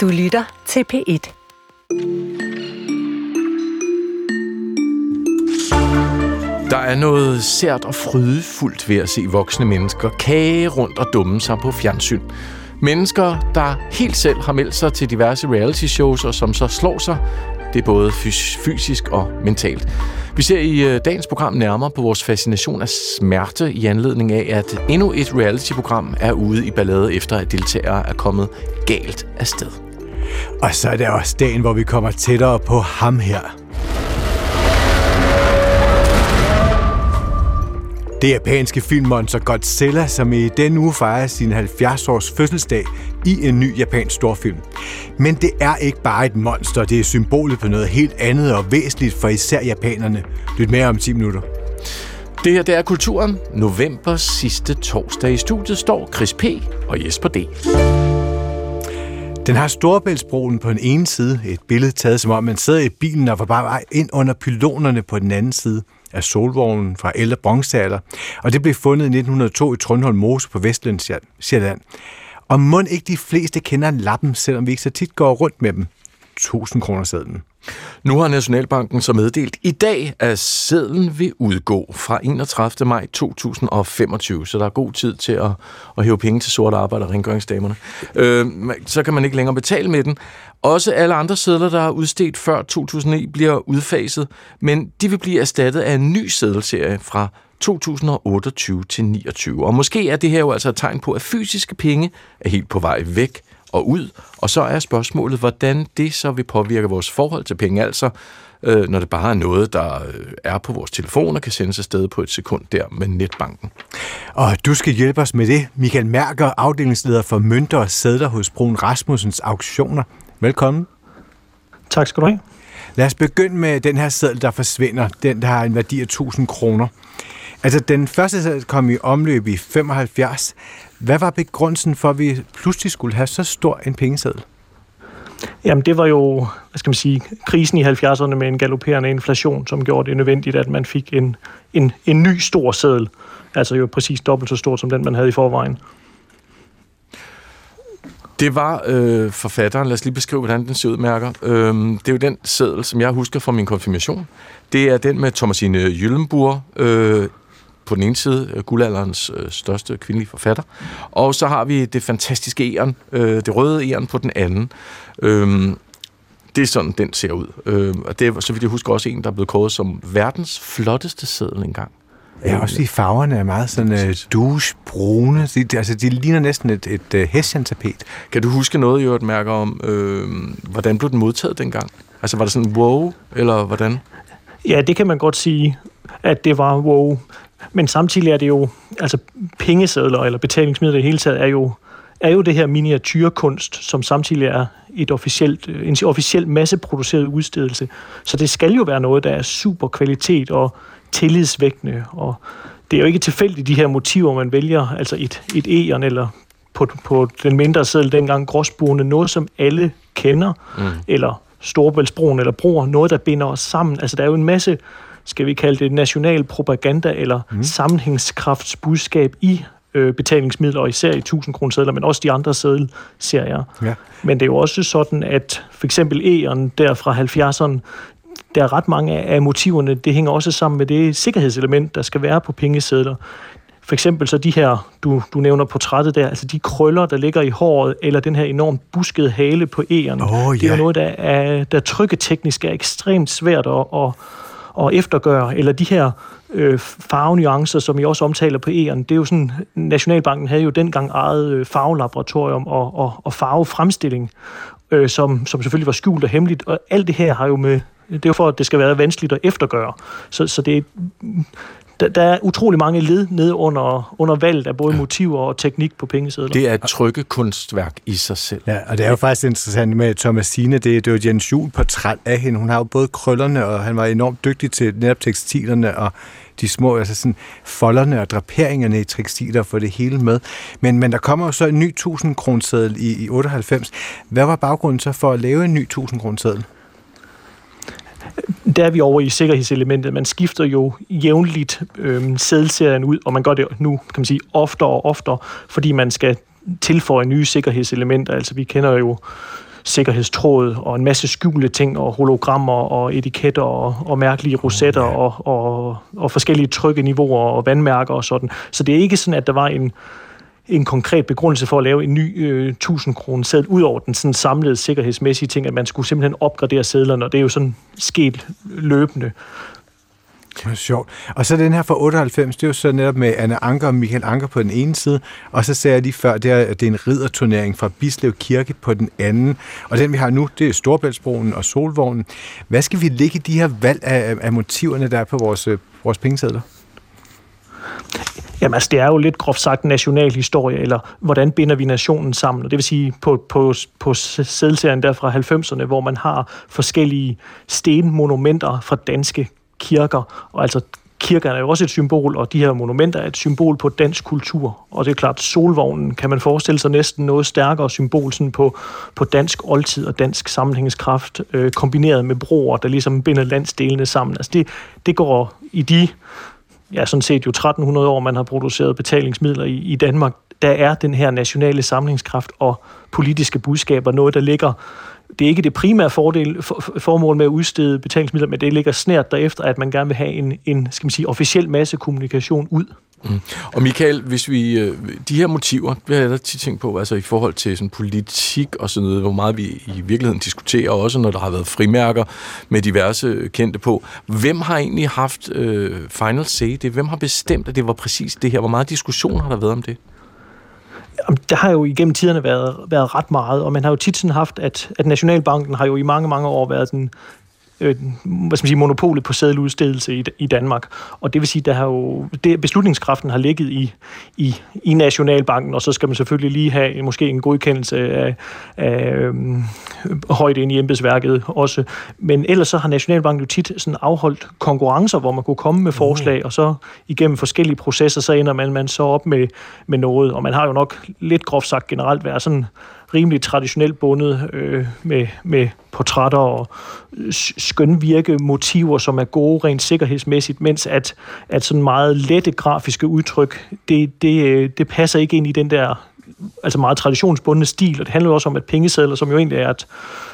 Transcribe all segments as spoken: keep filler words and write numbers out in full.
Du lytter til P et. Der er noget sært og frydefuldt ved at se voksne mennesker kage rundt og dumme sig på fjernsyn. Mennesker, der helt selv har meldt sig til diverse reality-shows, og som så slår sig. Det er både fysisk og mentalt. Vi ser i dagens program nærmere på vores fascination af smerte i anledning af, at endnu et reality-program er ude i ballade efter, at deltagere er kommet galt afsted. Og så er det også dagen, hvor vi kommer tættere på ham her. Det japanske filmmonster Godzilla, som i denne uge fejrer sin halvfjerds års fødselsdag i en ny japansk storfilm. Men det er ikke bare et monster, det er symbolet på noget helt andet og væsentligt for især japanerne. Lyt med om ti minutter. Det her, det er Kulturen. Novembers sidste torsdag. I studiet står Chris P. og Jesper D. Den har Storebæltsbroen på den ene side, et billede taget som om man sidder i bilen og var bare vej ind under pylonerne på den anden side af Solvognen fra ældre bronzealder, og det blev fundet i nitten hundrede og to i Trundholm Mose på Vestsjælland. Og mon ikke de fleste kender lappen, selvom vi ikke så tit går rundt med dem. tusind kroner sedlen. Nu har Nationalbanken så meddelt i dag, at sedlen vil udgå fra enogtredivte maj to tusind og femogtyve, så der er god tid til at, at hæve penge til sort arbejde og rengøringsdamerne. Øh, så kan man ikke længere betale med den. Også alle andre sedler, der er udstedt før to tusind og ni, bliver udfaset, men de vil blive erstattet af en ny seddelserie fra to tusind og otteogtyve til niogtyve. Og måske er det her jo altså et tegn på, at fysiske penge er helt på vej væk og ud, og så er spørgsmålet, hvordan det så vil påvirke vores forhold til penge, altså øh, når det bare er noget, der er på vores telefon og kan sendes afsted på et sekund der med netbanken. Og du skal hjælpe os med det. Michael Mærker, afdelingsleder for mønter og sedler hos Brun Rasmussens auktioner. Velkommen. Tak skal du have. Lad os begynde med den her seddel, der forsvinder, den der har en værdi af tusind kroner. Altså, den første seddel kom i omløb i femoghalvfjerds. Hvad var begrundelsen for, at vi pludselig skulle have så stor en pengeseddel? Jamen, det var jo, hvad skal man sige, krisen i halvfjerdserne med en galopperende inflation, som gjorde det nødvendigt, at man fik en, en, en ny stor seddel. Altså jo præcis dobbelt så stor som den, man havde i forvejen. Det var øh, forfatteren. Lad os lige beskrive, hvordan den ser ud, Mærker. Øh, det er jo den seddel, som jeg husker fra min konfirmation. Det er den med Thomasine Gyllembourg, øh, på den ene side guldalderens øh, største kvindelige forfatter, og så har vi det fantastiske æren, øh, det røde æren på den anden. Øh, det er sådan, den ser ud. Øh, og det er, så vidt jeg husker, også en, der er blevet kåret som verdens flotteste seddel engang. Ja, også de farverne er meget sådan øh, douche-brune. De, de, altså, de ligner næsten et, et, et hessian-tapet. Kan du huske noget, Jørgen Mærker, om, øh, hvordan blev den modtaget dengang? Altså, var det sådan wow, eller hvordan? Ja, det kan man godt sige, at det var wow. Men samtidig er det jo, altså pengesedler eller betalingsmidler i det hele taget, er jo, er jo det her miniatyrkunst, som samtidig er et officielt, en officiel masseproduceret udstedelse. Så det skal jo være noget, der er super kvalitet og tillidsvækkende. Og det er jo ikke tilfældigt, de her motiver, man vælger, altså et, et æren eller på, på den mindre seddel dengang gråsbuerne, noget som alle kender, mm. eller Storebæltsbroen eller broer, noget der binder os sammen. Altså der er jo en masse, skal vi kalde det national propaganda eller mm. sammenhængskraftsbudskab i øh, betalingsmidler, og især i tusind kroner sedler, men også de andre sedelserier. Ja. Men det er jo også sådan, at for eksempel æren der fra halvfjerdserne, der er ret mange af motiverne, det hænger også sammen med det sikkerhedselement, der skal være på pengesedler. For eksempel så de her, du, du nævner portrættet der, altså de krøller, der ligger i håret, eller den her enormt buskede hale på æren. Oh, yeah. Det er jo noget, der, er, der trykketeknisk er ekstremt svært at, at og eftergøre, eller de her øh, farvenuancer, som I også omtaler på E'eren, det er jo sådan, Nationalbanken havde jo dengang eget øh, farvelaboratorium og, og, og farvefremstilling, øh, som, som selvfølgelig var skjult og hemmeligt, og alt det her har jo med, det er jo for, at det skal være vanskeligt at eftergøre, så, så det er, der, der er utrolig mange led nede under, under valget af både motiver og teknik på pengesedler. Det er et trykke kunstværk i sig selv. Ja, og det er jo faktisk interessant med Thomasine, det, det var Jens Juhl portræt af hende. Hun har jo både krøllerne, og han var enormt dygtig til netop tekstilerne, og de små, altså sådan folderne og draperingerne i tekstiler, for det hele med. Men, men der kommer jo så en ny tusind kroner seddel i, i otteoghalvfems. Hvad var baggrunden så for at lave en ny tusind kroner seddel? Der er vi over i sikkerhedselementet. Man skifter jo jævnligt øh, seddelserien ud, og man gør det nu, kan man sige, oftere og oftere, fordi man skal tilføje nye sikkerhedselementer. Altså, vi kender jo sikkerhedstråd og en masse skjulte ting og hologrammer og etiketter og, og mærkelige rosetter og, og, og forskellige trykkeniveauer og vandmærker og sådan. Så det er ikke sådan, at der var en, en konkret begrundelse for at lave en ny øh, tusind kroner seddel ud over den sådan samlede sikkerhedsmæssige ting, at man skulle simpelthen opgradere sedlerne, og det er jo sådan sket løbende. Det er sjovt. Og så den her fra otteoghalvfems, det er jo så netop med Anna Ancher og Michael Ancher på den ene side, og så ser jeg lige før, det er, det er en ridderturnering fra Bislev Kirke på den anden. Og den vi har nu, det er Storebæltsbroen og Solvognen. Hvad skal vi lægge de her valg af, af motiverne, der er på vores, vores pengesedler? Jamen altså, det er jo lidt groft sagt national historie, eller hvordan binder vi nationen sammen? Og det vil sige, på, på, på seddelserien der fra halvfemserne, hvor man har forskellige stenmonumenter fra danske kirker, og altså kirkerne er jo også et symbol, og de her monumenter er et symbol på dansk kultur, og det er klart, Solvognen kan man forestille sig næsten noget stærkere symbol sådan på, på dansk oldtid og dansk sammenhængskraft, øh, kombineret med broer, der ligesom binder landsdelene sammen. Altså det, det går i de, ja sådan set jo tretten hundrede år, man har produceret betalingsmidler i, i Danmark, der er den her nationale sammenhængskraft og politiske budskaber noget, der ligger. Det er ikke det primære fordel, for, formål med at udstede betalingsmidler, men det ligger snært derefter, at man gerne vil have en, en skal man sige, officiel massekommunikation ud. Mm. Og Michael, hvis vi, de her motiver, det har jeg tit tænkt på, altså i forhold til sådan politik og sådan noget, hvor meget vi i virkeligheden diskuterer, også når der har været frimærker med diverse kendte på. Hvem har egentlig haft øh, final say det? Hvem har bestemt, at det var præcis det her? Hvor meget diskussion har der været om det? Der har jo igennem tiderne været, været ret meget, og man har jo tit sådan haft, at, at Nationalbanken har jo i mange, mange år været den, øh, hvad skal man sige, monopolet på seddeludstedelse i, i Danmark. Og det vil sige, der har jo, det, beslutningskraften har ligget i, i, i Nationalbanken, og så skal man selvfølgelig lige have måske en godkendelse af, af øh, højde ind i embedsværket også. Men ellers så har Nationalbanken jo tit sådan afholdt konkurrencer, hvor man kunne komme med forslag, og så igennem forskellige processer, så ender man, man så op med, med noget. Og man har jo nok lidt groft sagt generelt været sådan rimelig traditionelt bundet øh, med, med portrætter og skønvirke motiver, som er gode rent sikkerhedsmæssigt, mens at, at sådan meget lette grafiske udtryk, det, det, det passer ikke ind i den der altså meget traditionsbundne stil, og det handler også om, at pengesedler, som jo egentlig er et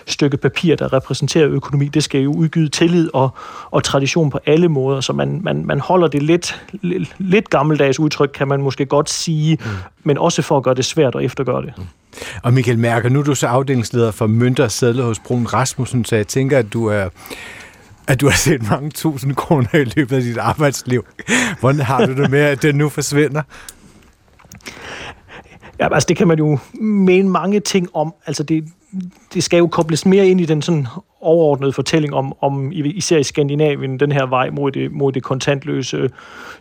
stykke papir, der repræsenterer økonomi, det skal jo udgyde tillid og, og tradition på alle måder, så man, man, man holder det lidt, lidt, lidt gammeldags udtryk, kan man måske godt sige, mm. men også for at gøre det svært at eftergøre det. Mm. Og Michael Mærker, nu er du så afdelingsleder for mønter og sedler hos Brun Rasmussen, så jeg tænker, at du er... at du har set mange tusind kroner i løbet af dit arbejdsliv. Hvordan har du det med, at det nu forsvinder? Ja, altså det kan man jo mene mange ting om. Altså det, det skal jo kobles mere ind i den sådan overordnede fortælling om, om især i Skandinavien, den her vej mod det, mod det kontantløse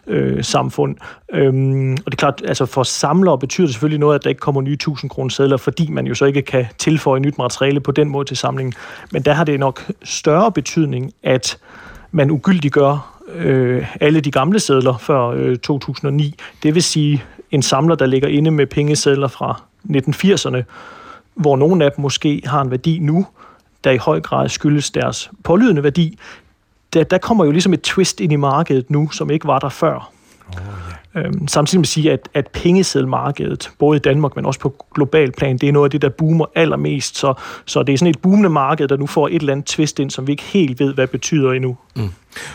øh, samfund. Øhm, og det er klart, altså for samlere betyder det selvfølgelig noget, at der ikke kommer nye tusind kroner sedler, fordi man jo så ikke kan tilføje nyt materiale på den måde til samlingen. Men der har det nok større betydning, at man ugyldiggør øh, alle de gamle sedler før øh, to tusind og ni. Det vil sige en samler, der ligger inde med pengesedler fra nitten firserne, hvor nogle af dem måske har en værdi nu, der i høj grad skyldes deres pålydende værdi. Der, der kommer jo ligesom et twist ind i markedet nu, som ikke var der før. Oh, yeah. øhm, samtidig med at sige, at, at pengeseddelmarkedet, både i Danmark, men også på global plan, det er noget af det, der boomer allermest. Så, så det er sådan et boomende marked, der nu får et eller andet twist ind, som vi ikke helt ved, hvad betyder endnu. Mm.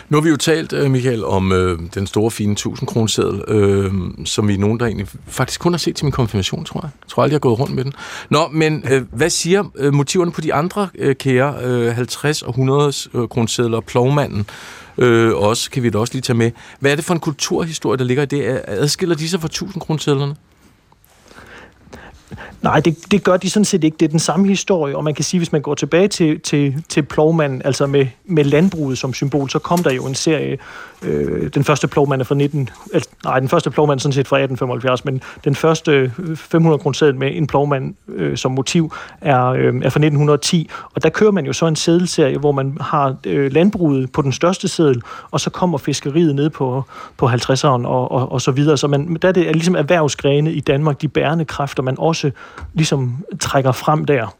Nu har vi jo talt, Michael, om øh, den store, fine tusind kroner seddel, øh, som vi nogen, der egentlig faktisk kun har set til min konfirmation, tror jeg. Jeg tror aldrig, jeg har gået rundt med den. Nå, men øh, hvad siger øh, motiverne på de andre øh, kære øh, halvtreds og hundrede kroner sedler og plovmanden? Øh, også kan vi da også lige tage med. Hvad er det for en kulturhistorie, der ligger i det? Adskiller de sig fra tusind kroner sedlerne? Nej, det, det gør de sådan set ikke. Det er den samme historie, og man kan sige, hvis man går tilbage til, til, til plovmanden, altså med, med landbruget som symbol, så kom der jo en serie, øh, den første plovmand er fra nitten... Altså, nej, den første plovmand sådan set fra atten femoghalvfjerds, men den første fem hundrede kroner seddel med en plovmand øh, som motiv er, øh, er fra nitten ti, og der kører man jo så en seddelserie, hvor man har øh, landbruget på den største seddel, og så kommer fiskeriet ned på, på halvtredserne og, og, og så videre. Så man, der er det ligesom erhvervsgrene i Danmark, de bærende kræfter, man også ligesom trækker frem der.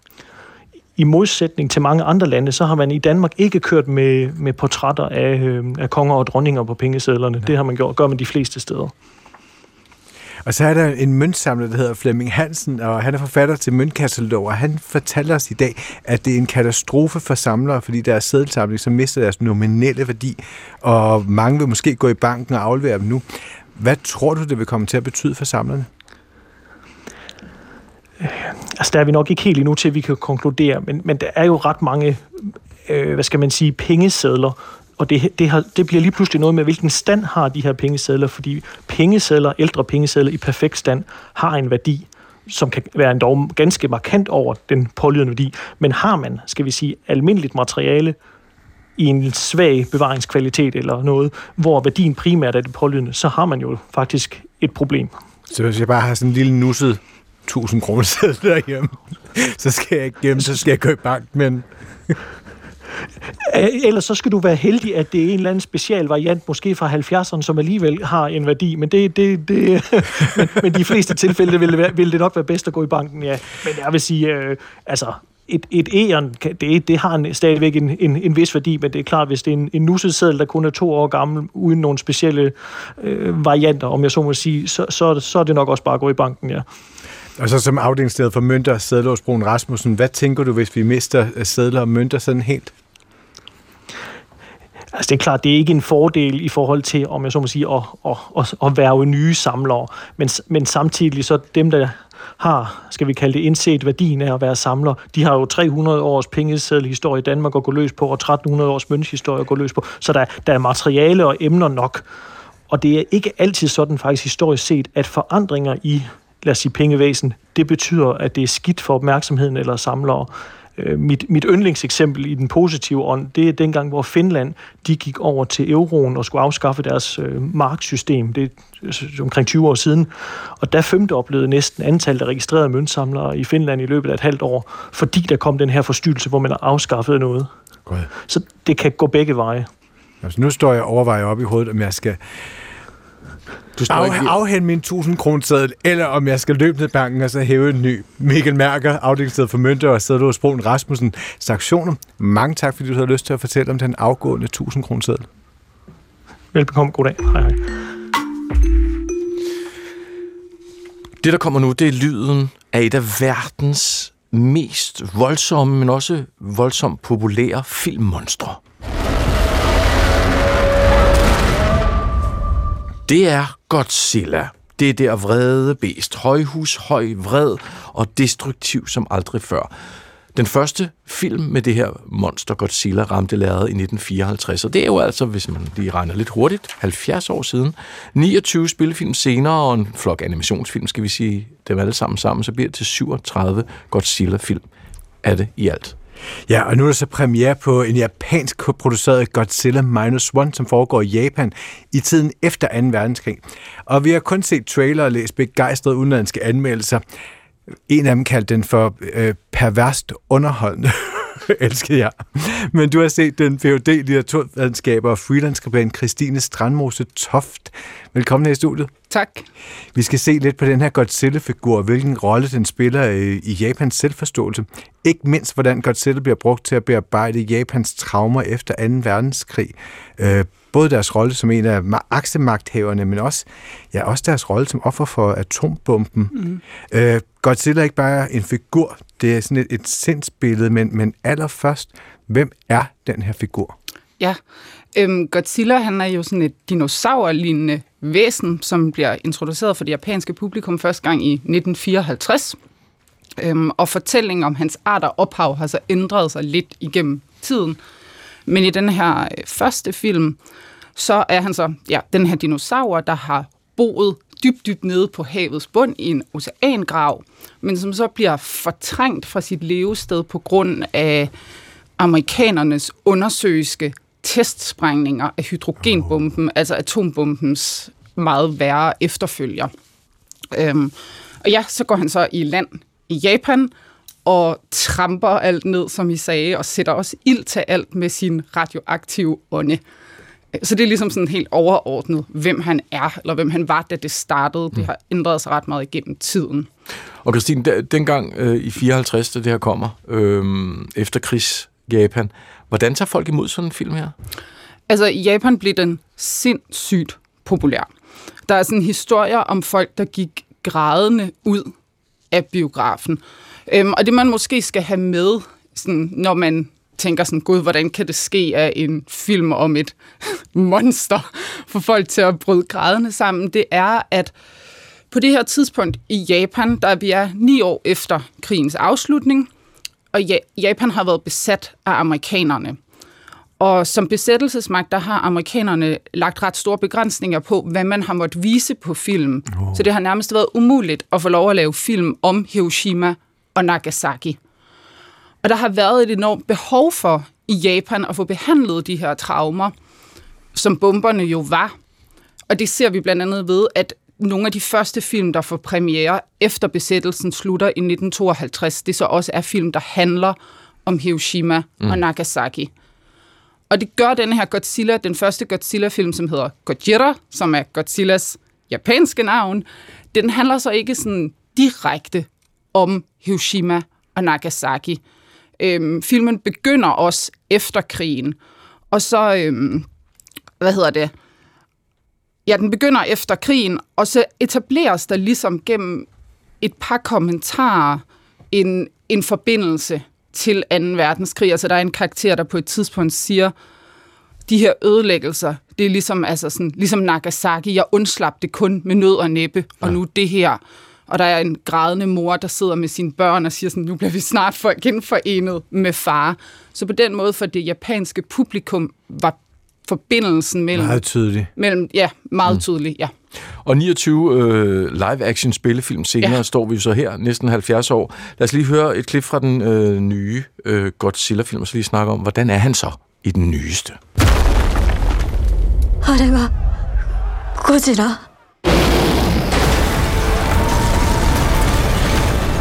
I modsætning til mange andre lande, så har man i Danmark ikke kørt med, med portrætter af, øh, af konger og dronninger på pengesedlerne. Ja. Det har man gjort, gør man de fleste steder. Og så er der en møntsamler, der hedder Flemming Hansen, og han er forfatter til møntkatalog, og han fortæller os i dag, at det er en katastrofe for samlere, fordi deres seddelsamling så mister deres nominelle værdi, og mange vil måske gå i banken og aflevere dem nu. Hvad tror du, det vil komme til at betyde for samlerne? Øh, altså, der er vi nok ikke helt endnu til, at vi kan konkludere, men, men der er jo ret mange, øh, hvad skal man sige, pengesedler, og det, det, har, det bliver lige pludselig noget med, hvilken stand har de her pengesedler, fordi pengesedler, ældre pengesedler i perfekt stand, har en værdi, som kan være endda ganske markant over den pålydende værdi, men har man, skal vi sige, almindeligt materiale i en svag bevaringskvalitet eller noget, hvor værdien primært er det pålydende, så har man jo faktisk et problem. Så hvis jeg bare har sådan en lille nusset tusind kroner seddel derhjemme, så skal jeg ikke hjem, så skal jeg gå i bank, men... Ellers så skal du være heldig, at det er en eller anden special variant, måske fra halvfjerdserne, som alligevel har en værdi, men det, det, det men, men de fleste tilfælde ville det, være, ville det nok være bedst at gå i banken, ja. Men jeg vil sige, øh, altså et, et E'eren, det, det har en, stadigvæk en, en, en vis værdi, men det er klart, hvis det er en, en nusseseddel, der kun er to år gammel, uden nogle specielle øh, varianter, om jeg så må sige, så, så, så er det nok også bare at gå i banken, ja. Og så som afdelingsleder for mønter, sedler hos Brun Rasmussen, hvad tænker du, hvis vi mister sedler og mønter sådan helt? Altså det er klart, det er ikke en fordel i forhold til, om jeg så må sige, at, at, at, at værve nye samlere, men, men samtidig så dem, der har, skal vi kalde det, indset værdien af at være samler, de har jo tre hundrede års pengeseddelhistorie i Danmark at gå løs på, og tretten hundrede års mønthistorie at gå løs på, så der, der er materiale og emner nok, og det er ikke altid sådan faktisk historisk set, at forandringer i, lad os sige, pengevæsen, det betyder, at det er skidt for opmærksomheden eller samlere. Mit, mit yndlingseksempel i den positive ånd, det er dengang, hvor Finland, de gik over til euroen og skulle afskaffe deres øh, marksystem. Det er omkring tyve år siden. Og der femdoblede næsten antallet af registrerede møntsamlere i Finland i løbet af et halvt år, fordi der kom den her forstyrrelse, hvor man afskaffede noget. God. Så det kan gå begge veje. Altså, nu står jeg og overvejer op i hovedet, om jeg skal... Du står Af, afhente min tusind kroner seddel, eller om jeg skal løbe ned i banken og så hæve en ny. Michael Mærker, afdelingsleder for mønter og sedler hos Brun Rasmussen. Sanktioner. Mange tak, fordi du havde lyst til at fortælle om den afgående tusind kroner seddel. Velbekomme. God dag. Hej, hej. Det, der kommer nu, det er lyden af et af verdens mest voldsomme, men også voldsomt populære filmmonstre. Det er Godzilla. Det er der vrede bæst. Højhus, høj, vred og destruktiv som aldrig før. Den første film med det her monster Godzilla ramte lærredet i nitten fireoghalvtreds, og det er jo altså, hvis man lige regner lidt hurtigt, halvfjerds år siden. niogtyve spillefilm senere og en flok animationsfilm, skal vi sige, dem alle sammen sammen, så bliver det til syvogtredive Godzilla-film er det i alt. Ja, og nu er der så premiere på en japansk produceret Godzilla Minus One, som foregår i Japan i tiden efter anden verdenskrig. Og vi har kun set trailer og læst begejstrede udenlandske anmeldelser. En af dem kaldte den for øh, perverst underholdende. Elsker jeg. Men du har set den P H D litteraturvidenskaber og freelance-skribent Christine Strandmose Toft. Velkommen her i studiet. Tak. Vi skal se lidt på den her Godzilla-figur, og hvilken rolle den spiller i Japans selvforståelse. Ikke mindst, hvordan Godzilla bliver brugt til at bearbejde Japans traumer efter anden verdenskrig. Både deres rolle som en af aksemagthaverne, men også, ja, også deres rolle som offer for atombomben. Mm. Øh, Godzilla er ikke bare en figur, det er sådan et, et sindsbillede, men, men allerførst, hvem er den her figur? Ja, øhm, Godzilla, han er jo sådan et dinosaur-lignende væsen, som bliver introduceret for det japanske publikum første gang i nitten fireoghalvtreds. Øhm, og fortællingen om hans art og ophav har så ændret sig lidt igennem tiden. Men i den her første film, så er han så ja, den her dinosaur, der har boet dybt, dybt nede på havets bund i en oceangrav, men som så bliver fortrængt fra sit levested på grund af amerikanernes undersøgelse testsprængninger af hydrogenbomben, altså atombombens meget værre efterfølger. Øhm, og ja, så går han så i land i Japan, og tramper alt ned, som I sagde, og sætter også ild til alt med sin radioaktive ånde. Så det er ligesom sådan helt overordnet, hvem han er, eller hvem han var, da det startede. Det har ændret sig ret meget igennem tiden. Og Christine, dengang øh, i fireoghalvtreds, det her kommer, øh, efter krigs Japan, hvordan tager folk imod sådan en film her? Altså, i Japan blev den sindssygt populær. Der er sådan historier om folk, der gik grædende ud af biografen. Øhm, og det, man måske skal have med, sådan, når man tænker sådan, gud, hvordan kan det ske af en film om et monster for folk til at bryde grædende sammen, det er, at på det her tidspunkt i Japan, der vi er ni år efter krigens afslutning, og Japan har været besat af amerikanerne. Og som besættelsesmagt, der har amerikanerne lagt ret store begrænsninger på, hvad man har måttet vise på film. Oh. Så det har nærmest været umuligt at få lov at lave film om Hiroshima og Nagasaki. Og der har været et enormt behov for i Japan at få behandlet de her traumer, som bomberne jo var. Og det ser vi blandt andet ved, at nogle af de første film, der får premiere efter besættelsen slutter i nitten tooghalvtreds, det så også er film, der handler om Hiroshima mm. og Nagasaki. Og det gør den her Godzilla, den første Godzilla-film, som hedder Gojira, som er Godzillas japanske navn, den handler så ikke sådan direkte om Hiroshima og Nagasaki. Øhm, filmen begynder også efter krigen, og så, øhm, hvad hedder det? Ja, den begynder efter krigen, og så etableres der ligesom gennem et par kommentarer en, en forbindelse til anden verdenskrig. Altså, der er en karakter, der på et tidspunkt siger, de her ødelæggelser, det er ligesom, altså sådan, ligesom Nagasaki, jeg undslap det kun med nød og næppe, og ja. Nu det her. Og der er en grædende mor, der sidder med sine børn og siger sådan, nu bliver vi snart for, genforenet med far. Så på den måde for det japanske publikum var forbindelsen mellem... Meget tydelig. Mellem, ja, meget mm. tydelig, ja. Og niogtyve øh, live-action spillefilm senere ja. Står vi så her, næsten halvfjerds år. Lad os lige høre et klip fra den øh, nye øh, Godzilla-film, og så lige snakke om, hvordan er han så i den nyeste? Det var Godzilla.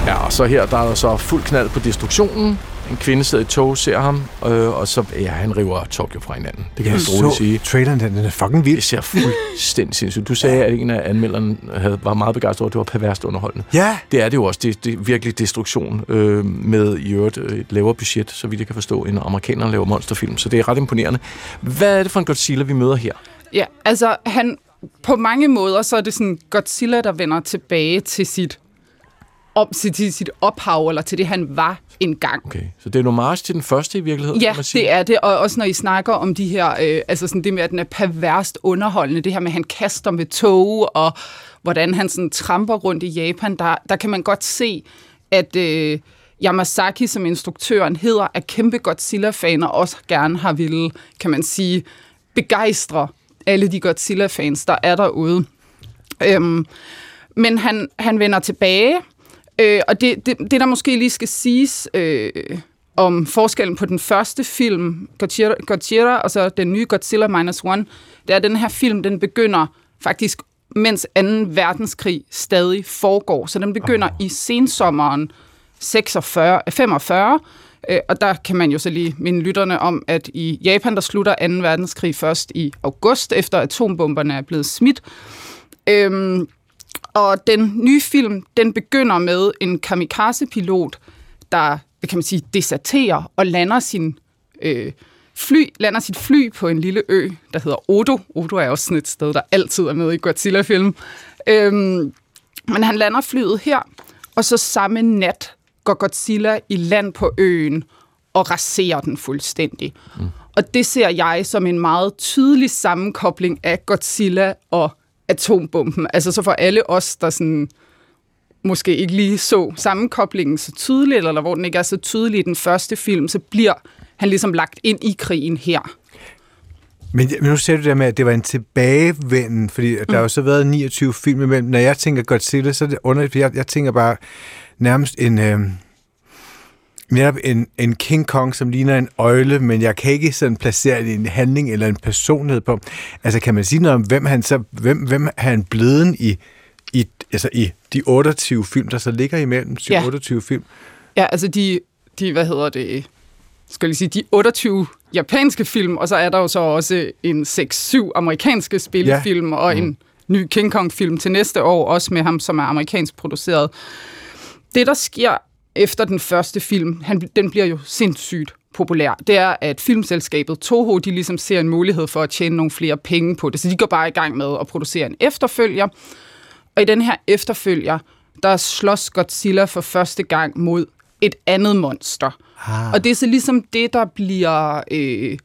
Ja, og så her, der er der så fuld knald på destruktionen. En kvinde sidder i tog, ser ham, øh, og så, ja, han river Tokyo fra hinanden. Det kan jeg så roligt sige. Traileren, den er fucking vild. Det ser fuldstændig sindssygt. Du sagde, at en af anmelderne havde, var meget begejstret over, at det var perverst underholdende. Ja! Det er det jo også. Det, det er virkelig destruktion øh, med i øvrigt et lavere budget, så vidt jeg kan forstå, end amerikanerne laver monsterfilm. Så det er ret imponerende. Hvad er det for en Godzilla, vi møder her? Ja, altså, han, på mange måder, så er det sådan Godzilla, der vender tilbage til sit... Op, til sit ophav, eller til det, han var engang. Okay, så det er en homage til den første i virkeligheden? Ja, det er det, og også når I snakker om de her, øh, altså sådan det med, at den er perverst underholdende, det her med, at han kaster med tog, og hvordan han sådan tramper rundt i Japan, der, der kan man godt se, at øh, Yamazaki, som instruktøren hedder, er kæmpe Godzilla-fan, og også gerne har ville, kan man sige, begejstre alle de Godzilla-fans, der er derude. Øhm, men han, han vender tilbage. Øh, og det, det, det, der måske lige skal siges øh, om forskellen på den første film, Godzilla, Godzilla, og så den nye Godzilla Minus One, det er, at den her film, den begynder faktisk, mens anden verdenskrig stadig foregår. Så den begynder oh. i sensommeren seksogfyrre, femogfyrre, øh, og der kan man jo så lige minde lytterne om, at i Japan, der slutter anden verdenskrig først i august, efter atombomberne er blevet smidt. Øh, Og den nye film, den begynder med en kamikaze-pilot, der, kan man sige, deserterer og lander, sin, øh, fly, lander sit fly på en lille ø, der hedder Odo. Odo er også sådan et sted, der altid er med i Godzilla-film. Øhm, men han lander flyet her, og så samme nat går Godzilla i land på øen og raserer den fuldstændig. Mm. Og det ser jeg som en meget tydelig sammenkobling af Godzilla og atombomben. Altså så for alle os, der sådan, måske ikke lige så sammenkoblingen så tydeligt, eller hvor den ikke er så tydelig i den første film, så bliver han ligesom lagt ind i krigen her. Men, men nu ser du det med, at det var en tilbagevenden, fordi mm. der har jo så været niogtyve film imellem. Når jeg tænker Godzilla, så er det underligt, for jeg, jeg tænker bare nærmest en... Øh Netop en, en King Kong, som ligner en øgle, men jeg kan ikke sådan placere en handling eller en personlighed på. Altså, kan man sige noget om, hvem han så, hvem, hvem han blevet i, i, altså i de otteogtyve film, der så ligger imellem, ja. otteogtyve film? Ja, altså de, de, hvad hedder det, skal jeg sige, de otteogtyve japanske film, og så er der jo så også en seks syv amerikanske spillefilm, ja. Og mm. en ny King Kong-film til næste år, også med ham, som er amerikansk produceret. Det, der sker efter den første film, han, den bliver jo sindssygt populær, det er, at filmselskabet Toho, de ligesom ser en mulighed for at tjene nogle flere penge på det, så de går bare i gang med at producere en efterfølger. Og i den her efterfølger, der slås Godzilla for første gang mod et andet monster. Ah. Og det er så ligesom det, der bliver øh,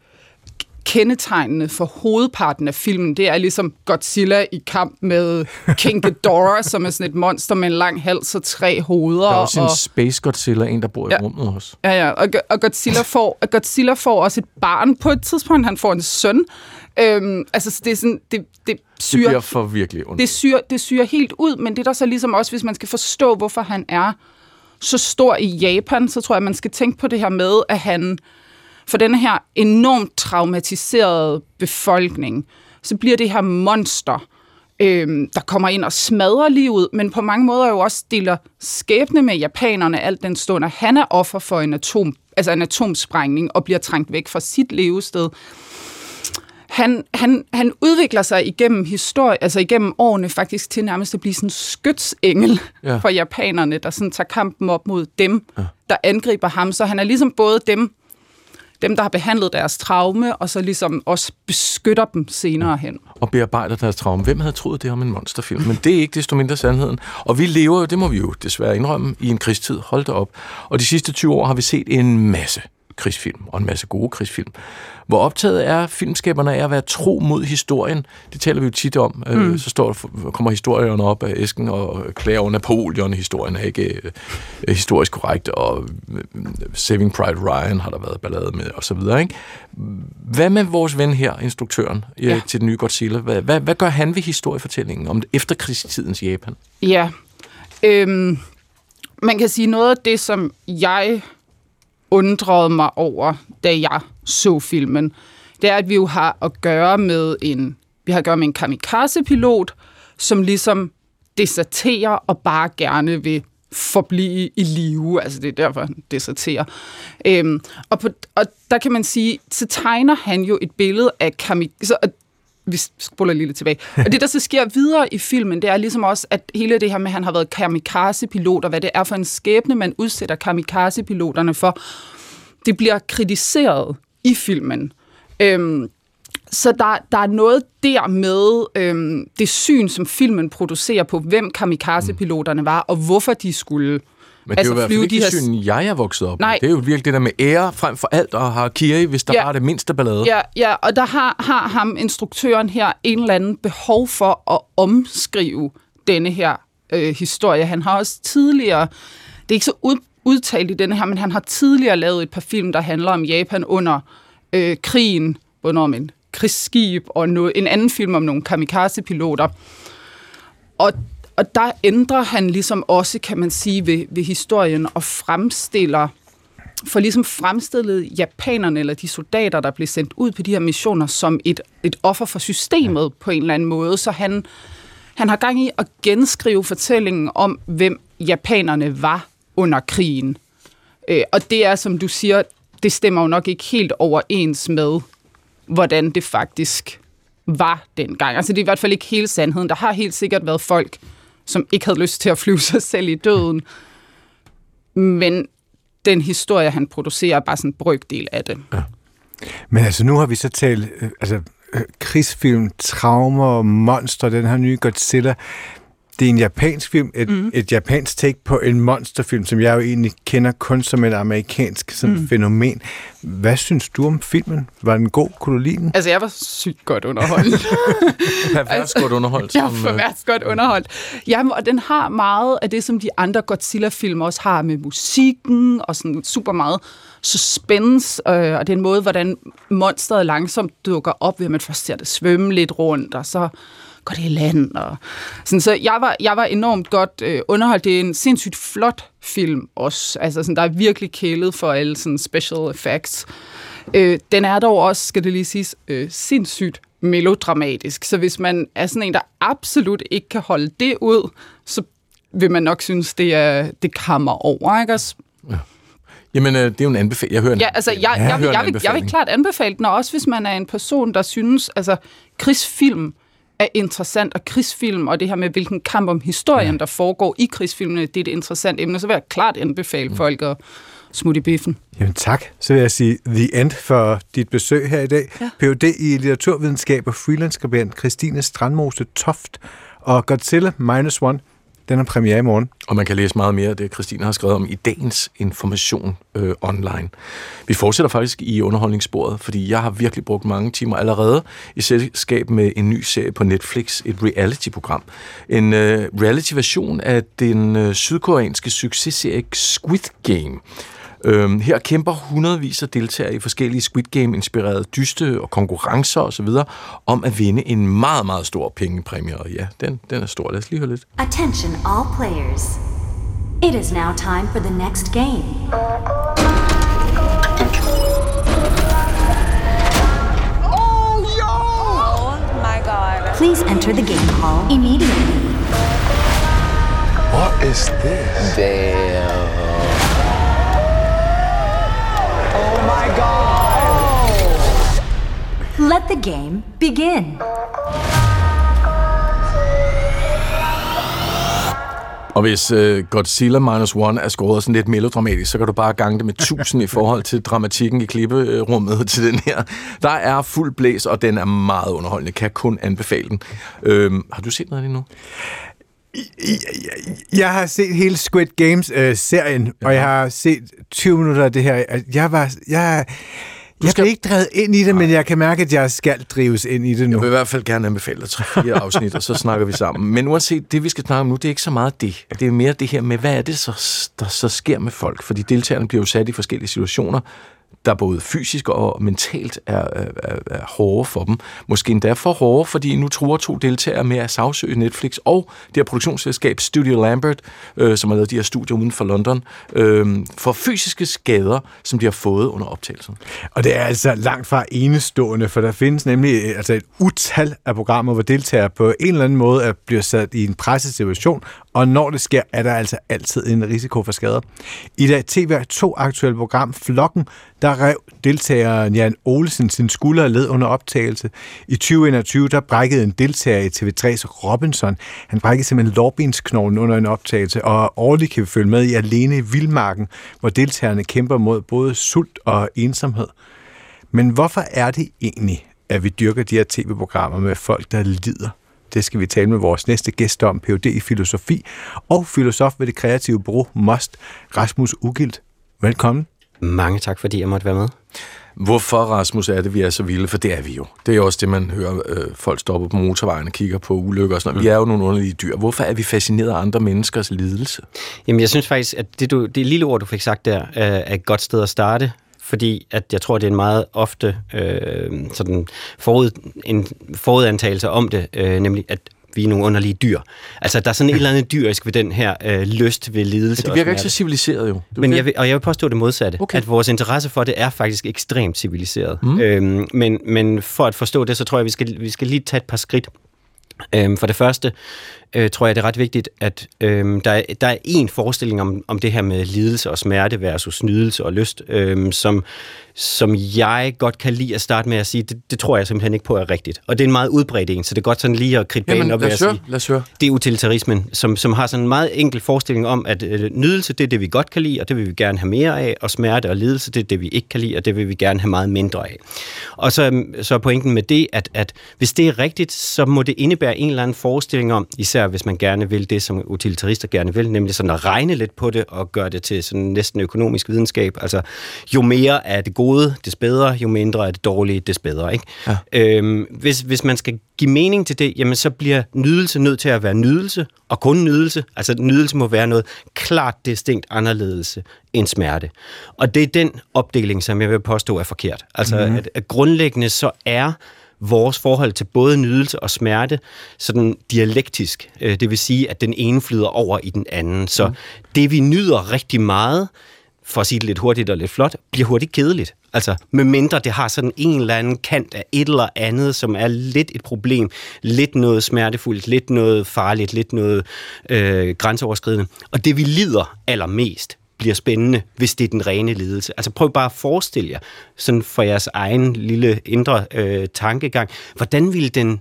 kendetegnende for hovedparten af filmen. Det er ligesom Godzilla i kamp med King Ghidorah, som er sådan et monster med en lang hals og tre hoveder. Der er også og, en Space Godzilla, en der bor ja, i rummet også. Ja, ja. Og, og Godzilla, får, Godzilla får også et barn på et tidspunkt. Han får en søn. Øhm, altså, det er sådan... Det, det, syrer, det bliver for virkelig ondt. Det syrer, det syrer helt ud, men det er der så ligesom også, hvis man skal forstå, hvorfor han er så stor i Japan, så tror jeg, man skal tænke på det her med, at han for den her enormt traumatiserede befolkning, så bliver det her monster, øh, der kommer ind og smadrer livet, men på mange måder jo også deler skæbne med japanerne, alt den stund, at han er offer for en, atom, altså en atomsprængning og bliver trængt væk fra sit levested. Han, han, han udvikler sig igennem historie, altså igennem årene faktisk til nærmest at blive sådan en skytsengel ja. for japanerne, der sådan tager kampen op mod dem, ja. der angriber ham. Så han er ligesom både dem, dem, der har behandlet deres traume, og så ligesom også beskytter dem senere hen. Og bearbejder deres traume. Hvem havde troet det om en monsterfilm? Men det er ikke desto mindre sandheden. Og vi lever jo, det må vi jo desværre indrømme, i en krigstid. Hold da op. Og de sidste tyve år har vi set en masse krigsfilm, og en masse gode krigsfilm. Hvor optaget er filmskaberne af at være tro mod historien, det taler vi jo tit om. Mm. Så står, kommer historierne op af æsken og klager over Napoleon. Historien er ikke historisk korrekt, og Saving Private Ryan har der været ballade med, osv. Hvad med vores ven her, instruktøren ja. til den nye Godzilla? Hvad, hvad, hvad gør han ved historiefortællingen om efterkrigstidens Japan? Ja, øhm, man kan sige noget af det, som jeg... undrede mig over, da jeg så filmen, det er, at vi jo har at gøre med en, vi har at gøre med en kamikaze-pilot, som ligesom deserterer og bare gerne vil forblive i live. Altså, det er derfor, han deserterer. Øhm, og, på, og der kan man sige, så tegner han jo et billede af kamikaze... Vi spoler lige lidt tilbage. Og det, der så sker videre i filmen, det er ligesom også, at hele det her med, at han har været kamikaze-pilot, og hvad det er for en skæbne, man udsætter kamikaze-piloterne for, det bliver kritiseret i filmen. Øhm, så der, der er noget der med øhm, det syn, som filmen producerer på, hvem kamikaze-piloterne var, og hvorfor de skulle... Men altså, det er jo i hvert fald ikke synes, her... jeg er vokset op. Nej. Det er jo virkelig det der med ære frem for alt, og har Kiri, hvis der ja. bare er det mindste ballade. Ja, ja, og der har, har ham, instruktøren her, en eller anden behov for at omskrive denne her øh, historie. Han har også tidligere, det er ikke så udtalt i denne her, men han har tidligere lavet et par film, der handler om Japan under øh, krigen, både om en krigsskib, og noget, en anden film om nogle kamikaze-piloter. Og Og der ændrer han ligesom også, kan man sige, ved, ved historien og fremstiller, for ligesom fremstillet japanerne eller de soldater, der blev sendt ud på de her missioner, som et, et offer for systemet på en eller anden måde. Så han, han har gang i at genskrive fortællingen om, hvem japanerne var under krigen. Øh, og det er, som du siger, det stemmer jo nok ikke helt overens med, hvordan det faktisk var dengang. Altså det er i hvert fald ikke hele sandheden. Der har helt sikkert været folk, som ikke havde lyst til at flyve sig selv i døden. Men den historie, han producerer, er bare sådan en brøkdel af det. Ja. Men altså, nu har vi så talt øh, altså, øh, krigsfilm, traumer, monster, den her nye Godzilla. Det er en japansk film, et, mm. et japansk take på en monsterfilm, som jeg jo egentlig kender kun som et amerikansk sådan mm. fænomen. Hvad synes du om filmen? Var den god? Kunne du lide den? Altså, jeg var sygt godt underholdt. jeg var altså, godt underholdt. Jeg var værst godt underholdt. Jamen, og den har meget af det, som de andre Godzilla-film også har med musikken, og sådan super meget suspense, øh, og den måde, hvordan monsteret langsomt dukker op, ved at man først ser det svømme lidt rundt, og så går det i land. Og sådan, så jeg var, jeg var enormt godt øh, underholdt. Det er en sindssygt flot film også. Altså, sådan, der er virkelig kælet for alle sådan, special effects. Øh, den er dog også, skal det lige siges, øh, sindssygt melodramatisk. Så hvis man er sådan en, der absolut ikke kan holde det ud, så vil man nok synes, det, er, det kammer over, ikke også? Ja. Jamen, det er jo en anbefaling. Jeg hører en, ja, altså, jeg, jeg, jeg, jeg, jeg, vil, jeg vil klart anbefale den, og også hvis man er en person, der synes, altså krigsfilm er interessant, og krigsfilm, og det her med, hvilken kamp om historien, ja. Der foregår i krigsfilmene, det er et interessant emne, så vil jeg klart anbefale mm. folk at smutte i biffen. Jamen tak, så vil jeg sige the end for dit besøg her i dag. Ja. Ph.D. i litteraturvidenskab og freelance-skribent Christine Strandmose Toft og Godzilla Minus One. Den er premiere i morgen. Og man kan læse meget mere af det, Christine har skrevet om i dagens information øh, online. Vi fortsætter faktisk i underholdningssporet, fordi jeg har virkelig brugt mange timer allerede i selskab med en ny serie på Netflix, et reality-program. En øh, reality-version af den øh, sydkoreanske successerie Squid Game. Øhm, her kæmper hundredvis af deltagere i forskellige Squid Game-inspirerede dyste og konkurrencer osv. om at vinde en meget, meget stor pengepræmie. Og ja, den, den er stor. Lad os lige høre lidt. Attention all players. It is now time for the next game. Oh, yo! Oh my god. Please enter the game hall immediately. What is this? Damn. My God. Let the game begin. Og hvis uh, Godzilla Minus One er scoret sådan lidt melodramatisk, så kan du bare gange det med tusind i forhold til dramatikken i klipperummet til den her. Der er fuld blæs, og den er meget underholdende. Kan kun anbefale den. Øhm, har du set noget af det nu? Jeg har set hele Squid Games-serien, øh, ja. Og jeg har set tyve minutter af det her. Jeg var... Jeg, jeg skal... blev ikke drevet ind i det, men jeg kan mærke, at jeg skal drives ind i det nu. Jeg vil i hvert fald gerne anbefale dig tre-fire afsnit, og så snakker vi sammen. Men uanset det, vi skal snakke om nu, det er ikke så meget det. Det er mere det her med, hvad er det, så, der så sker med folk? Fordi deltagerne bliver jo sat i forskellige situationer, der både fysisk og mentalt er, er, er hårde for dem. Måske endda for hårde, fordi nu truer to deltagere med at sagsøge Netflix og det her produktionsselskab Studio Lambert, øh, som har lavet de her studier uden for London, øh, for fysiske skader, som de har fået under optagelsen. Og det er altså langt fra enestående, for der findes nemlig altså et utal af programmer, hvor deltagere på en eller anden måde bliver sat i en pressesituation, og når det sker, er der altså altid en risiko for skader. I det T V to-aktuelle program Flokken, der rev deltageren Jan Olsen sin skulder og led under optagelse. I tyve enogtyve, der brækkede en deltager i T V tres Robinson. Han brækkede simpelthen lårbensknoglen under en optagelse, og årligt kan vi følge med i Alene i Vildmarken, hvor deltagerne kæmper mod både sult og ensomhed. Men hvorfor er det egentlig, at vi dyrker de her tv-programmer med folk, der lider? Det skal vi tale med vores næste gæst om, Ph.D. i filosofi og filosof ved det kreative bureau Most, Rasmus Ugilt. Velkommen. Mange tak, fordi jeg måtte være med. Hvorfor, Rasmus, er det, vi er så vilde? For det er vi jo. Det er også det, man hører øh, folk stoppe på motorvejen og kigger på ulykker og sådan noget. Vi er jo nogle underlige dyr. Hvorfor er vi fascineret af andre menneskers lidelse? Jamen, jeg synes faktisk, at det, du, det lille ord, du fik sagt der, er et godt sted at starte. Fordi at jeg tror, det er en meget ofte øh, sådan forud, en forudantagelse om det, øh, nemlig at vi er nogle underlige dyr. Altså, der er sådan et eller andet dyrisk ved den her øh, lyst ved lidelse. Ja, det virker ikke så civiliseret, jo. Men jeg vil, og jeg vil påstå det modsatte. Okay. At vores interesse for det er faktisk ekstremt civiliseret. Mm. Øhm, men, men for at forstå det, så tror jeg, vi skal, vi skal lige tage et par skridt. Øhm, for det første øh, tror jeg, det er ret vigtigt, at øhm, der, er, der er en forestilling om, om det her med lidelse og smerte versus nydelse og lyst, øhm, som, som jeg godt kan lide at starte med at sige, det, det tror jeg simpelthen ikke på er rigtigt. Og det er en meget udbredt en, så det er godt sådan lige at kridte banen op med at sige, det er utilitarismen, som, som har sådan en meget enkel forestilling om, at øh, nydelse, det er det, vi godt kan lide, og det vil vi gerne have mere af, og smerte og lidelse, det er det, vi ikke kan lide, og det vil vi gerne have meget mindre af. Og så, så er pointen med det, at, at hvis det er rigtigt, så må det indebære en eller anden forestilling om, især hvis man gerne vil det, som utilitarister gerne vil, nemlig sådan at regne lidt på det og gøre det til sådan næsten økonomisk videnskab. Altså, jo mere er det gode, des bedre, jo mindre er det dårlige, des bedre. Ikke? Ja. Øhm, hvis, hvis man skal give mening til det, jamen så bliver nydelse nødt til at være nydelse, og kun nydelse. Altså, nydelse må være noget klart distinkt anderledes end smerte. Og det er den opdeling, som jeg vil påstå er forkert. Altså, mm-hmm. at, at grundlæggende så er vores forhold til både nydelse og smerte sådan dialektisk. Det vil sige, at den ene flyder over i den anden. Så mm. det, vi nyder rigtig meget, for at sige det lidt hurtigt og lidt flot, bliver hurtigt kedeligt. Altså, medmindre det har sådan en eller anden kant af et eller andet, som er lidt et problem, lidt noget smertefuldt, lidt noget farligt, lidt noget øh, grænseoverskridende. Og det, vi lider allermest, bliver spændende, hvis det er den rene lidelse. Altså prøv bare at forestille jer, sådan for jeres egen lille indre øh, tankegang, hvordan ville den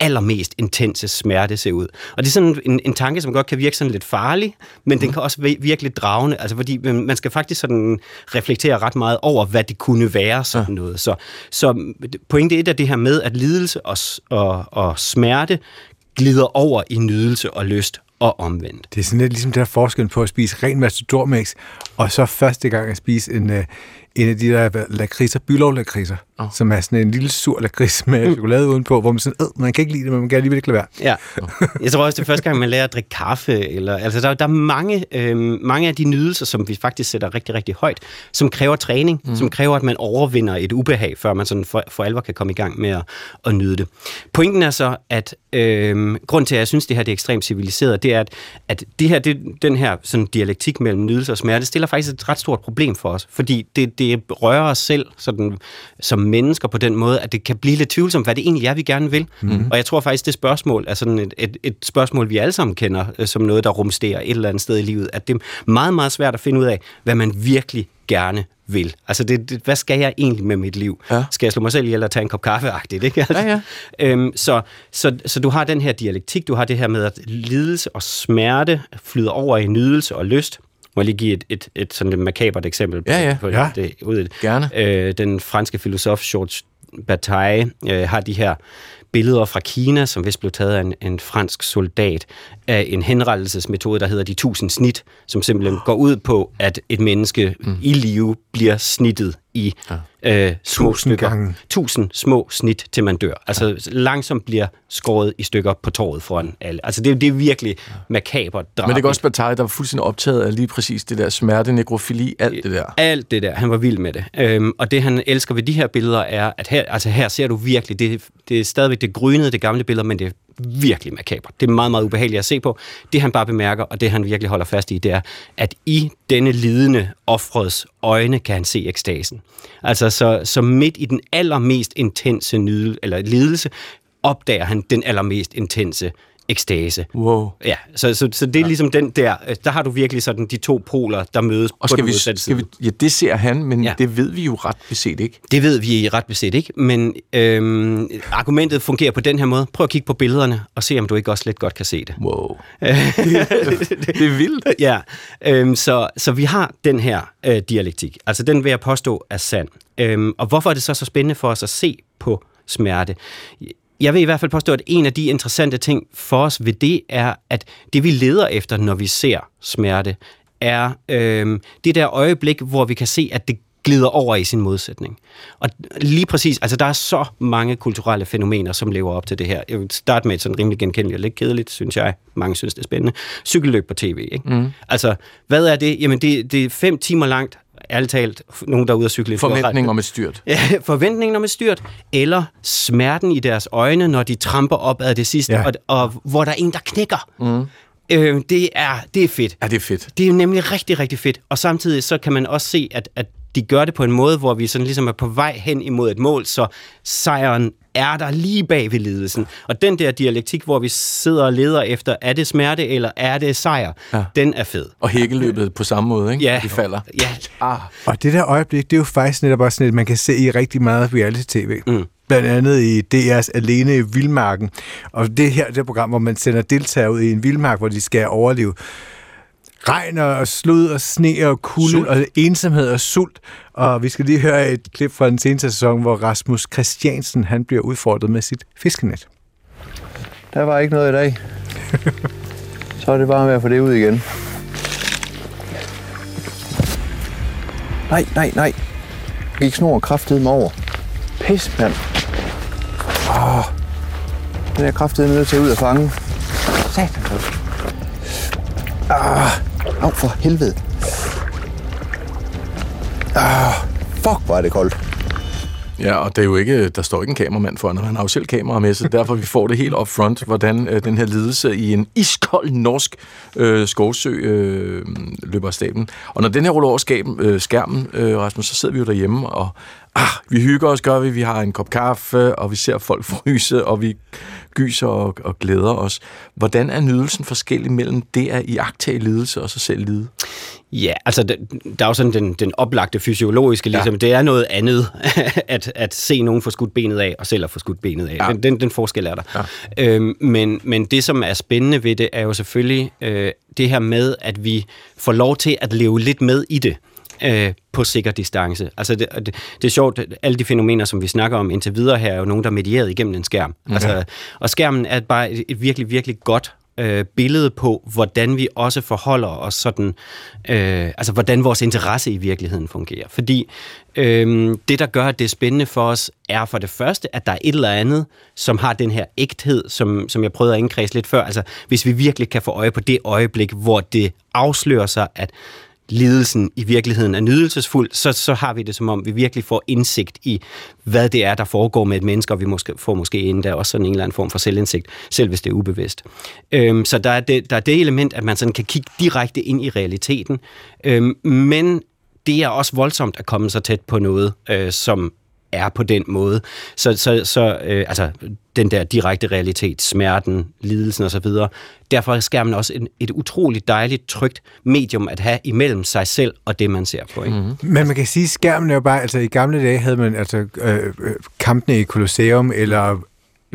allermest intense smerte ser ud. Og det er sådan en, en tanke, som godt kan virke sådan lidt farlig, men mm. den kan også virke lidt dragende, altså fordi man skal faktisk sådan reflektere ret meget over, hvad det kunne være, sådan ja. noget. Så, så pointet et er det her med, at lidelse og, og, og smerte glider over i nydelse og lyst og omvendt. Det er sådan lidt ligesom der forskel på at spise ren mastodormix, og så første gang at spise en, øh, en af de der lakridser, bylovlakridser, oh. som er sådan en lille sur lakrids med mm. chokolade udenpå, hvor man sådan, øh, man kan ikke lide det, men man kan alligevel ikke lade være. Ja. Oh. Jeg tror også, det er første gang, man lærer at drikke kaffe, eller, altså der, der er mange, øh, mange af de nydelser, som vi faktisk sætter rigtig, rigtig højt, som kræver træning, mm. som kræver, at man overvinder et ubehag, før man sådan for, for alvor kan komme i gang med at, at nyde det. Pointen er så, at øh, grund til, at jeg synes, det her det er ekstremt civiliseret, det er, at, at det her, det, den her sådan dialektik mellem nydelse og smerte, det stiller faktisk et ret stort problem for os, fordi det, det rører os selv sådan, som mennesker på den måde, at det kan blive lidt tvivlsomt, hvad det egentlig er, vi gerne vil. Mm-hmm. Og jeg tror faktisk, det spørgsmål er sådan et, et, et spørgsmål, vi alle sammen kender, som noget, der rumsterer et eller andet sted i livet, at det er meget, meget svært at finde ud af, hvad man virkelig gerne vil. Altså, det, det, hvad skal jeg egentlig med mit liv? Ja. Skal jeg slå mig selv ihjel og tage en kop kaffe-agtigt, ikke? Altså, ja, ja. Øhm, så, så, så du har den her dialektik, du har det her med, at lidelse og smerte flyder over i nydelse og lyst. Må jeg lige give et, et, et sådan lidt makabert eksempel på, ja, ja. på ja. det? Ud Gerne. Øh, den franske filosof Georges Bataille øh, har de her billeder fra Kina, som vist blev taget af en, en fransk soldat, af en henrettelsesmetode, der hedder de tusind snit, som simpelthen går ud på, at et menneske mm. i live bliver snittet i ja. øh, små tusind stykker. Gange. Tusind små snit, til man dør. Altså ja. langsomt bliver skåret i stykker på torvet foran alle. Altså det, det er virkelig ja. makabert drab. Men det er også Bataille, der var fuldstændig optaget af lige præcis det der smerte, nekrofili, alt det der. Alt det der. Han var vild med det. Øhm, og det, han elsker ved de her billeder, er, at her, altså her ser du virkelig, det, det er stadigvæk det grynede, det gamle billede, men det er virkelig makabert. Det er meget, meget ubehageligt at se på. Det, han bare bemærker, og det, han virkelig holder fast i, det er, at i denne lidende ofrets øjne kan han se ekstasen. Altså, så, så midt i den allermest intense nydelse, eller lidelse, opdager han den allermest intense ekstase. Wow. Ja, så, så, så det er ja. ligesom den der, der har du virkelig sådan de to poler, der mødes og på den modsatte side. Ja, det ser han, men ja. det ved vi jo ret beset ikke. Det ved vi ret beset ikke, men øhm, argumentet fungerer på den her måde. Prøv at kigge på billederne og se, om du ikke også lidt godt kan se det. Wow. det, det er vildt. Ja, øhm, så, så vi har den her øh, dialektik. Altså den vil jeg påstå er sand. Øhm, og hvorfor er det så så spændende for os at se på smerte? Jeg vil i hvert fald påstå, at en af de interessante ting for os ved det, er, at det vi leder efter, når vi ser smerte, er øh, det der øjeblik, hvor vi kan se, at det glider over i sin modsætning. Og lige præcis, altså der er så mange kulturelle fænomener, som lever op til det her. Jeg vil starte med et sådan rimelig genkendeligt og lidt kedeligt, synes jeg. Mange synes, det er spændende. Cykelløb på tv, ikke? Mm. Altså, hvad er det? Jamen, det, det er fem timer langt, ærligt talt, nogen der er ude at cykle. Forventning om et styrt. Ja, forventningen om et styrt, eller smerten i deres øjne, når de tramper op ad det sidste, ja. og, og hvor der er en, der knækker. Mm. Øh, det, er, det er fedt. Ja, det er fedt. Det er nemlig rigtig, rigtig fedt. Og samtidig så kan man også se, at, at de gør det på en måde, hvor vi sådan ligesom er på vej hen imod et mål, så sejren er der lige bag ved lidelsen. Og den der dialektik, hvor vi sidder og leder efter, er det smerte, eller er det sejr, ja. den er fed. Og hækkeløbet på samme måde, ikke? Ja. De falder. Ja. Ah. Og det der øjeblik, det er jo faktisk netop også sådan et, man kan se i rigtig meget reality-tv. Mm. Blandt andet i D R's Alene i Vildmarken. Og det her, det program, hvor man sender deltagere ud i en vildmark, hvor de skal overleve. Regn og slud og sne og kulde sult. Og ensomhed og sult. Og vi skal lige høre et klip fra den seneste sæson, hvor Rasmus Christiansen han bliver udfordret med sit fiskenet. Der var ikke noget i dag. Så er det bare med at få det ud igen. Nej, nej, nej. Jeg gik snor og kraftede mig over. Pis, mand. Åh. Den her kraftede mig nødt til at ud og fange. Satan. Ah. Au, for helvede. Ah, fuck, hvor er det koldt. Ja, og det er jo ikke, der står ikke en kameramand foran, og han har jo selv kamera med, så derfor vi får det helt up front, hvordan øh, den her lidelse i en iskold norsk øh, skovsø øh, løber af staben. Og når den her ruller over skaben, øh, skærmen, øh, Rasmus, så sidder vi jo derhjemme og ah, vi hygger os, gør vi, vi har en kop kaffe, og vi ser folk fryse, og vi gyser og, og glæder os. Hvordan er nydelsen forskellig mellem det at iagttage lidelse og sig selv lide? Ja, altså, der er jo sådan den, den oplagte fysiologiske, ligesom, ja. Det er noget andet, at, at se nogen få skudt benet af, og selv at få skudt benet af. Ja. Den, den, den forskel er der. Ja. Øhm, men, men det, som er spændende ved det, er jo selvfølgelig øh, det her med, at vi får lov til at leve lidt med i det. Øh, på sikker distance. Altså det, det, det er sjovt, alle de fænomener, som vi snakker om indtil videre her, er jo nogen, der er medieret igennem en skærm. Okay. Altså, og skærmen er bare et, et virkelig, virkelig godt øh, billede på, hvordan vi også forholder os sådan, øh, altså hvordan vores interesse i virkeligheden fungerer. Fordi øh, det, der gør, at det er spændende for os, er for det første, at der er et eller andet, som har den her ægthed, som, som jeg prøvede at indkredse lidt før. Altså hvis vi virkelig kan få øje på det øjeblik, hvor det afslører sig, at lidelsen i virkeligheden er nydelsesfuld, så, så har vi det som om, vi virkelig får indsigt i, hvad det er, der foregår med et menneske, og vi måske, får måske endda også sådan en eller anden form for selvindsigt, selv hvis det er ubevidst. Øhm, så der er, det, der er det element, at man sådan kan kigge direkte ind i realiteten, øhm, men det er også voldsomt at komme så tæt på noget, øh, som er på den måde. Så, så, så øh, altså, den der direkte realitet, smerten, lidelsen osv. Derfor er skærmen også en, et utroligt dejligt, trygt medium at have imellem sig selv og det, man ser på. Ikke? Mm-hmm. Men man kan sige, at skærmen er jo bare... Altså, i gamle dage havde man altså, øh, kampene i Colosseum, eller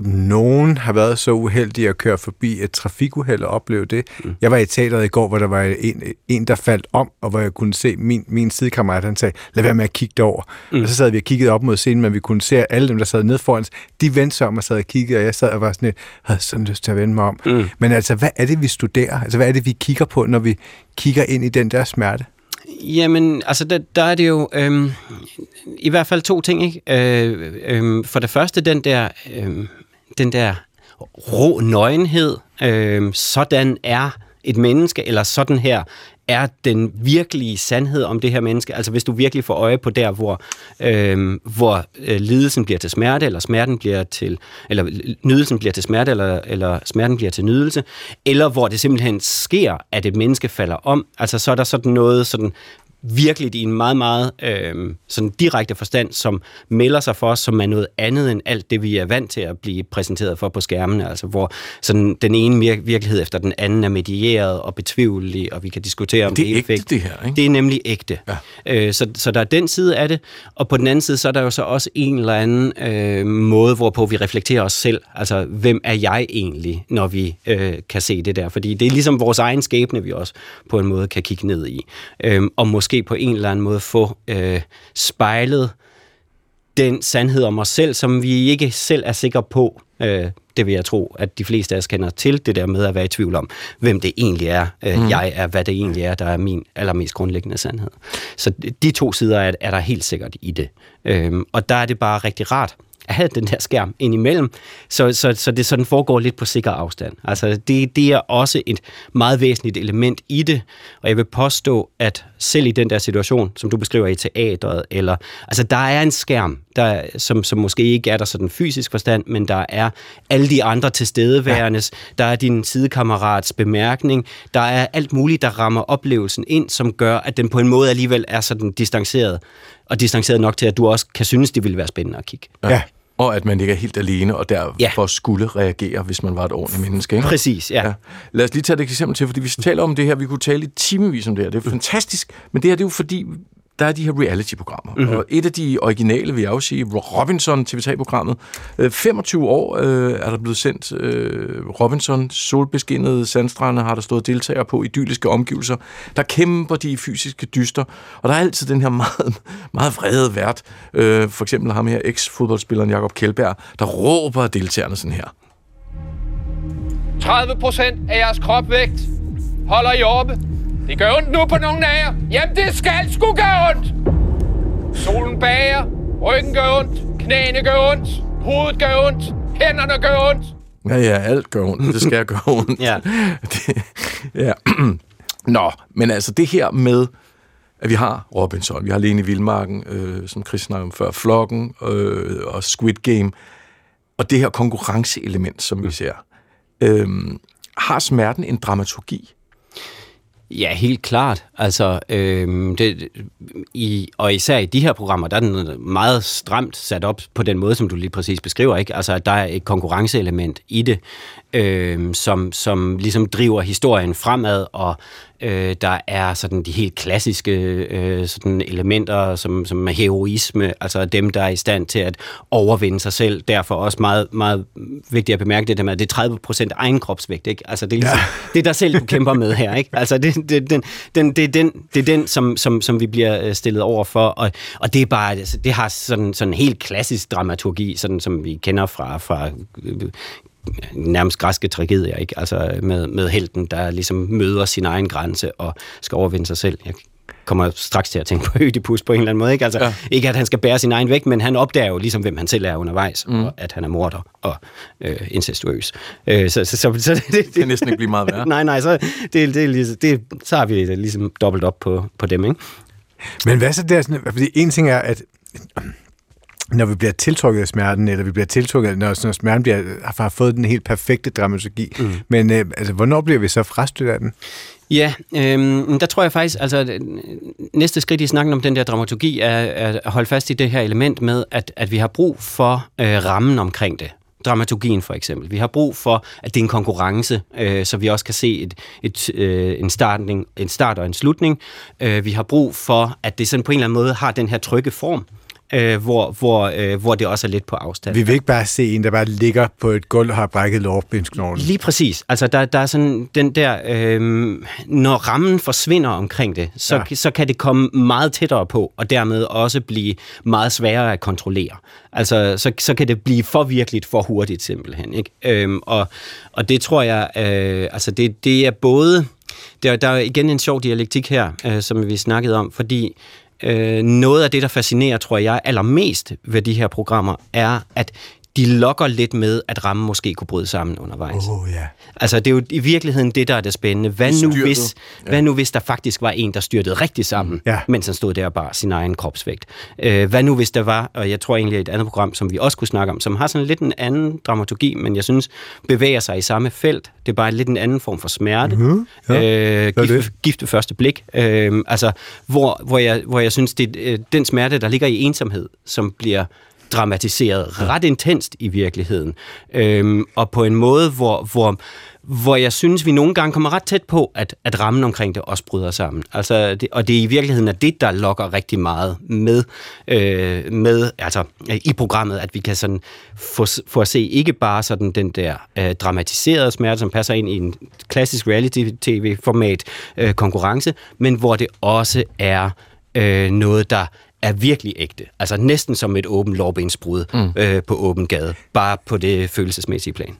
nogen har været så uheldige at køre forbi et trafikuheld og opleve det. Mm. Jeg var i teateret i går, hvor der var en, en der faldt om, og hvor jeg kunne se min, min sidekammerat, han sagde, lad være med at kigge derover. Mm. Og så sad vi og kiggede op mod scenen, men vi kunne se, at alle dem, der sad nede foran os, de vendte sig om og sad og kiggede, og jeg sad og var sådan lidt, havde sådan lyst til at vende mig om. Mm. Men altså, hvad er det, vi studerer? Altså, hvad er det, vi kigger på, når vi kigger ind i den der smerte? Jamen, altså, der, der er det jo øhm, i hvert fald to ting, ikke? Øh, øh, for det første, den der... Øh, den der rå nøgenhed, øh, sådan er et menneske, eller sådan her er den virkelige sandhed om det her menneske. Altså hvis du virkelig får øje på der, hvor, øh, hvor øh, lidelsen bliver til smerte, eller smerten bliver til, eller nydelsen bliver til smerte, eller, eller smerten bliver til nydelse, eller hvor det simpelthen sker, at et menneske falder om. Altså så er der sådan noget sådan, virkelig i en meget, meget øh, sådan direkte forstand, som melder sig for os, som er noget andet end alt det, vi er vant til at blive præsenteret for på skærmene, altså hvor sådan, den ene vir- virkelighed efter den anden er medieret og betvivlelig, og vi kan diskutere om det er ægte, effekt. Det her, ikke? Det er nemlig ægte. Ja. Øh, så, så der er den side af det, og på den anden side, så er der jo så også en eller anden øh, måde, hvorpå vi reflekterer os selv, altså hvem er jeg egentlig, når vi øh, kan se det der, fordi det er ligesom vores egen skæbne, vi også på en måde kan kigge ned i, øh, og måske på en eller anden måde få øh, spejlet den sandhed om os selv, som vi ikke selv er sikre på, øh, det vil jeg tro, at de fleste af os kender til, det der med at være i tvivl om, hvem det egentlig er, øh, mm. jeg er, hvad det egentlig er, der er min allermest grundlæggende sandhed. Så de to sider er, er der helt sikkert i det. Øh, og der er det bare rigtig rart at have den der skærm indimellem, så, så, så det sådan foregår lidt på sikker afstand. Altså, det, det er også et meget væsentligt element i det, og jeg vil påstå, at selv i den der situation, som du beskriver i teateret, eller, altså, der er en skærm, der, som, som måske ikke er der sådan fysisk forstand, men der er alle de andre tilstedeværendes, ja. Der er din sidekammerats bemærkning, der er alt muligt, der rammer oplevelsen ind, som gør, at den på en måde alligevel er sådan distanceret, og distanceret nok til, at du også kan synes, det ville være spændende at kigge. Ja. Og at man ikke er helt alene, og derfor ja. skulle reagere, hvis man var et ordentligt menneske. Ikke? Præcis, ja. ja. Lad os lige tage et eksempel til, fordi hvis vi taler om det her, vi kunne tale i timevis om det her. Det er fantastisk, men det her det er jo fordi, der er de her reality-programmer. Mm-hmm. Og et af de originale, vil jeg også sige, Robinson, T V tre-programmet. femogtyve år øh, er der blevet sendt øh, Robinson. Solbeskinnede sandstrande har der stået deltagere på, idylliske omgivelser. Der kæmper de i fysiske dyster. Og der er altid den her meget, meget vrede vært. Øh, for eksempel ham her, eks-fodboldspilleren Jakob Kjeldberg, der råber deltagerne sådan her. tredive procent af jeres kropvægt holder I oppe. Det gør ondt nu på nogen af jer. Jamen, det skal sgu gøre ondt. Solen bager, ryggen gør ondt, knæene gør ondt, hovedet gør ondt, hænderne gør ondt. Ja, ja, alt gør ondt. Det skal gøre ondt. ja. Det, ja. Nå, men altså det her med, at vi har Robinson, vi har Alene i Vildmarken, øh, som Chris snakkede om før, Flokken øh, og Squid Game, og det her konkurrenceelement, som vi ser. Øh, har smerten en dramaturgi? Ja, helt klart. Altså, øh, det, i, og især i de her programmer, der er den meget stramt sat op på den måde, som du lige præcis beskriver, ikke? Altså, at der er et konkurrenceelement i det, øh, som, som ligesom driver historien fremad, og øh, der er sådan de helt klassiske øh, sådan elementer, som, som er heroisme, altså dem, der er i stand til at overvinde sig selv. Derfor også meget, meget vigtigt at bemærke det, at det er tredive procent egen kropsvægt, ikke? Altså, det er ligesom, ja. Det er dig selv, du kæmper med her, ikke? Altså, det Det, den, den, det, den, det er den, som, som, som vi bliver stillet over for, og, og det er bare, det har sådan en helt klassisk dramaturgi, sådan som vi kender fra, fra nærmest græske tragedier, ikke? Altså med, med helten, der ligesom møder sin egen grænse og skal overvinde sig selv. Jeg kommer straks til at tænke på Ødipus på en eller anden måde, ikke? Altså, ja. Ikke at han skal bære sin egen vægt, men han opdager jo ligesom, hvem han selv er undervejs, mm. og at han er morder og øh, incestuøs. Øh, så, så, så, så det, det kan næsten ikke blive meget værre. nej, nej, så, det, det, det, så har vi det ligesom dobbelt op på, på dem, ikke? Men hvad så der? Fordi en ting er, at når vi bliver tiltrukket af smerten, eller vi bliver tiltrukket, når, når smerten bliver, har fået den helt perfekte dramaturgi, mm. men øh, altså, hvornår bliver vi så frastødt af den? Ja, øh, der tror jeg faktisk, altså næste skridt i snakken om den der dramaturgi er, er at holde fast i det her element med, at, at vi har brug for øh, rammen omkring det. Dramaturgien for eksempel. Vi har brug for, at det er en konkurrence, øh, så vi også kan se et, et, øh, en, startning, en start og en slutning. Øh, vi har brug for, at det sådan på en eller anden måde har den her trygge form. Øh, hvor, hvor, øh, hvor det også er lidt på afstand. Vi vil ikke bare se en, der bare ligger på et gulv og har brækket lårbensknoglen. Lige præcis. Altså, der, der er sådan den der... Øh, når rammen forsvinder omkring det, så, ja. så kan det komme meget tættere på, og dermed også blive meget sværere at kontrollere. Altså, så, så kan det blive for virkeligt, for hurtigt simpelthen. Ikke? Øh, og, og det tror jeg... Øh, altså, det, det er både... Der, der er igen en sjov dialektik her, øh, som vi snakkede om, fordi... Noget af det, der fascinerer, tror jeg, allermest ved de her programmer, er, at de lokker lidt med, at rammen måske kunne bryde sammen undervejs. Oh, yeah. Altså, det er jo i virkeligheden det, der er det spændende. Hvad nu, hvis, ja. hvad nu, hvis der faktisk var en, der styrtede rigtig sammen, ja. mens han stod der og bar sin egen kropsvægt? Hvad nu, hvis der var, og jeg tror egentlig et andet program, som vi også kunne snakke om, som har sådan lidt en anden dramaturgi, men jeg synes, bevæger sig i samme felt. Det er bare lidt en anden form for smerte. Mm-hmm. Ja. Øh, gift, gift ved første blik. Øh, altså, hvor, hvor, jeg, hvor jeg synes, det er den smerte, der ligger i ensomhed, som bliver... dramatiseret ret intenst i virkeligheden. Øhm, og på en måde, hvor, hvor, hvor jeg synes, vi nogle gange kommer ret tæt på, at, at rammen omkring det også bryder sammen. Altså, det, og det er i virkeligheden er det, der lokker rigtig meget med, øh, med altså, i programmet, at vi kan sådan få, få at se ikke bare sådan den der øh, dramatiserede smerte, som passer ind i en klassisk reality-tv-format øh, konkurrence, men hvor det også er øh, noget, der er virkelig ægte. Altså næsten som et åbent lårbensbrud mm. øh, på åben gade. Bare på det følelsesmæssige plan.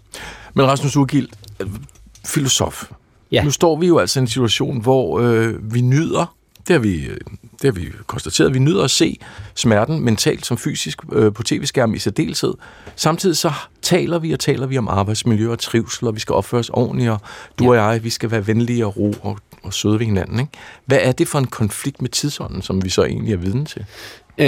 Men Rasmus Ugilt, filosof. Ja. Nu står vi jo altså i en situation, hvor øh, vi nyder, det har vi, det har vi konstateret, vi nyder at se smerten mentalt som fysisk øh, på tv-skærmen i særdeleshed. Samtidig så taler vi og taler vi om arbejdsmiljø og trivsel, og vi skal opføre os ordentligt, og du ja. og jeg, vi skal være venlige og ro og og søde ved hinanden, ikke? Hvad er det for en konflikt med tidsånden, som vi så egentlig er vidne til? Øh,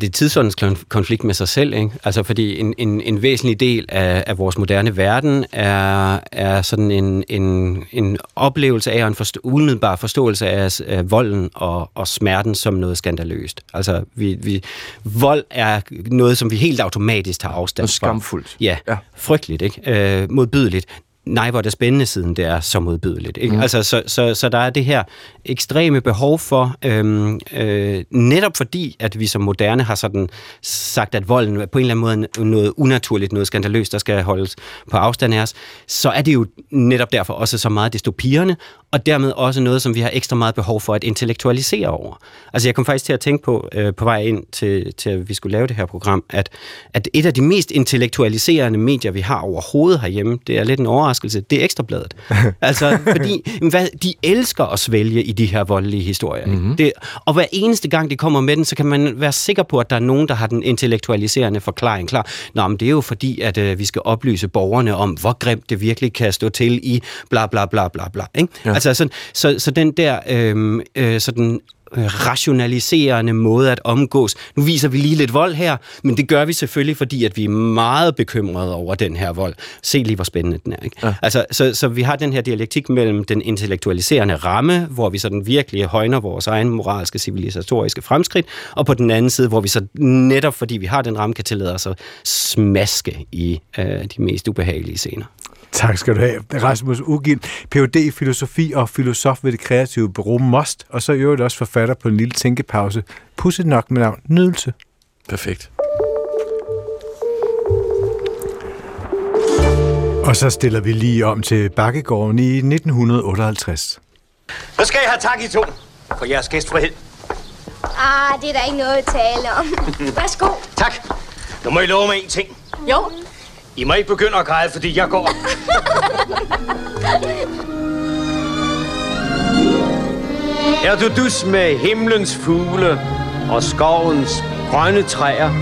det er tidsåndens konflikt med sig selv, ikke? Altså, fordi en, en, en væsentlig del af, af vores moderne verden er, er sådan en, en, en oplevelse af, og en forstå, umiddelbar forståelse af, af volden og, og smerten som noget skandaløst. Altså, vi, vi, vold er noget, som vi helt automatisk har afstand fra. Skamfuldt. Ja, ja, frygteligt, ikke? Øh, modbydeligt. Nej, hvor det spændende siden, det er så modbydeligt. Ikke? Mm. Altså, så, så, så der er det her ekstreme behov for, øhm, øh, netop fordi, at vi som moderne har sådan sagt, at volden på en eller anden måde noget unaturligt, noget skandaløst, der skal holdes på afstand af os, så er det jo netop derfor også så meget dystopierne, og dermed også noget, som vi har ekstra meget behov for at intellektualisere over. Altså, jeg kom faktisk til at tænke på, øh, på vej ind til, til, at vi skulle lave det her program, at, at et af de mest intellektualiserende medier, vi har overhovedet herhjemme, det er lidt en overraskelse, det er Ekstrabladet. Altså, fordi hvad, de elsker at svælge i de her voldelige historier. Mm-hmm. Det, og hver eneste gang, de kommer med den, så kan man være sikker på, at der er nogen, der har den intellektualiserende forklaring klar. Nå, men det er jo fordi, at øh, vi skal oplyse borgerne om, hvor grimt det virkelig kan stå til i bla bla bla bla bla. Ikke? Ja. Altså, sådan, så, så den der øh, øh, sådan rationaliserende måde at omgås. Nu viser vi lige lidt vold her, men det gør vi selvfølgelig, fordi at vi er meget bekymrede over den her vold. Se lige, hvor spændende den er. Ikke? Ja. Altså, så, så vi har den her dialektik mellem den intellektualiserende ramme, hvor vi sådan virkelig højner vores egen moralske, civilisatoriske fremskridt, og på den anden side, hvor vi så netop, fordi vi har den ramme, kan tillade os at smaske i øh, de mest ubehagelige scener. Tak skal du have, Rasmus Ugilt, Ph.D. i filosofi og filosof ved det kreative bureau Most, og så i øvrigt også forfatter på en lille tænkepause. Pudset nok med navn Nydelse. Perfekt. Og så stiller vi lige om til Bakkegården i nitten otteoghalvtreds. Nu skal jeg have tak i to for jeres gæstfrihed. Ah, det er der ikke noget at tale om. Værsgo. Tak. Nu må I love mig en ting. Jo. I må ikke begynde at græde, fordi jeg går. Er du dus med himlens fugle og skovens grønne træer?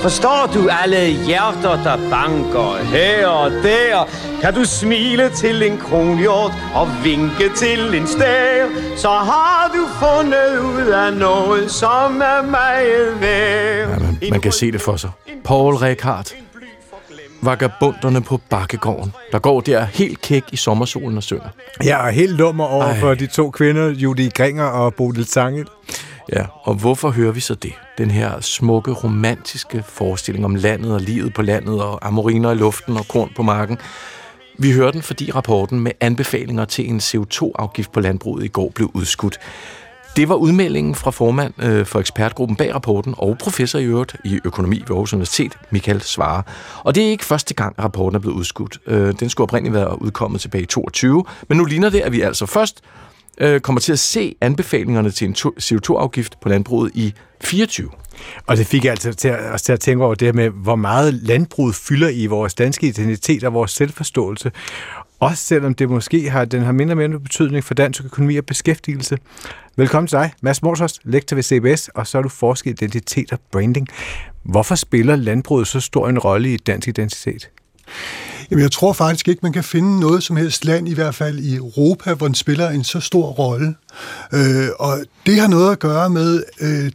Forstår du alle hjerter, der banker her og der? Kan du smile til en kronhjort og vinke til en stær? Så har du fundet ud af noget, som er meget værd. Ja, man, man kan se det for sig. Poul Reichhardt. Vagabunderne på Bakkegården, der går der helt kæk i sommersolen og synger. Ja, og helt lummer over Ej. for de to kvinder, Judy Gringer og Bodil Sange. Ja, og hvorfor hører vi så det? Den her smukke, romantiske forestilling om landet og livet på landet, og amoriner i luften og korn på marken. Vi hører den, fordi rapporten med anbefalinger til en C O to afgift på landbruget i går blev udskudt. Det var udmeldingen fra formand øh, for ekspertgruppen bag rapporten og professor i øvrigt i økonomi ved Aarhus Universitet, Michael Svare. Og det er ikke første gang, at rapporten er blevet udskudt. Øh, den skulle oprindeligt være udkommet tilbage i toogtyve, men nu ligner det, at vi altså først øh, kommer til at se anbefalingerne til en C O to afgift på landbruget i fireogtyve. Og det fik altså til at, os til at tænke over det her med, hvor meget landbruget fylder i vores danske identitet og vores selvforståelse. Også selvom det måske har, den har mindre og mindre betydning for dansk økonomi og beskæftigelse. Velkommen til dig, Mads Morsøs, lektor ved C B S, og så er du forsker i identitet og branding. Hvorfor spiller landbruget så stor en rolle i dansk identitet? Jamen, jeg tror faktisk ikke, man kan finde noget som helst land, i hvert fald i Europa, hvor den spiller en så stor rolle. Øh, og det har noget at gøre med, øh,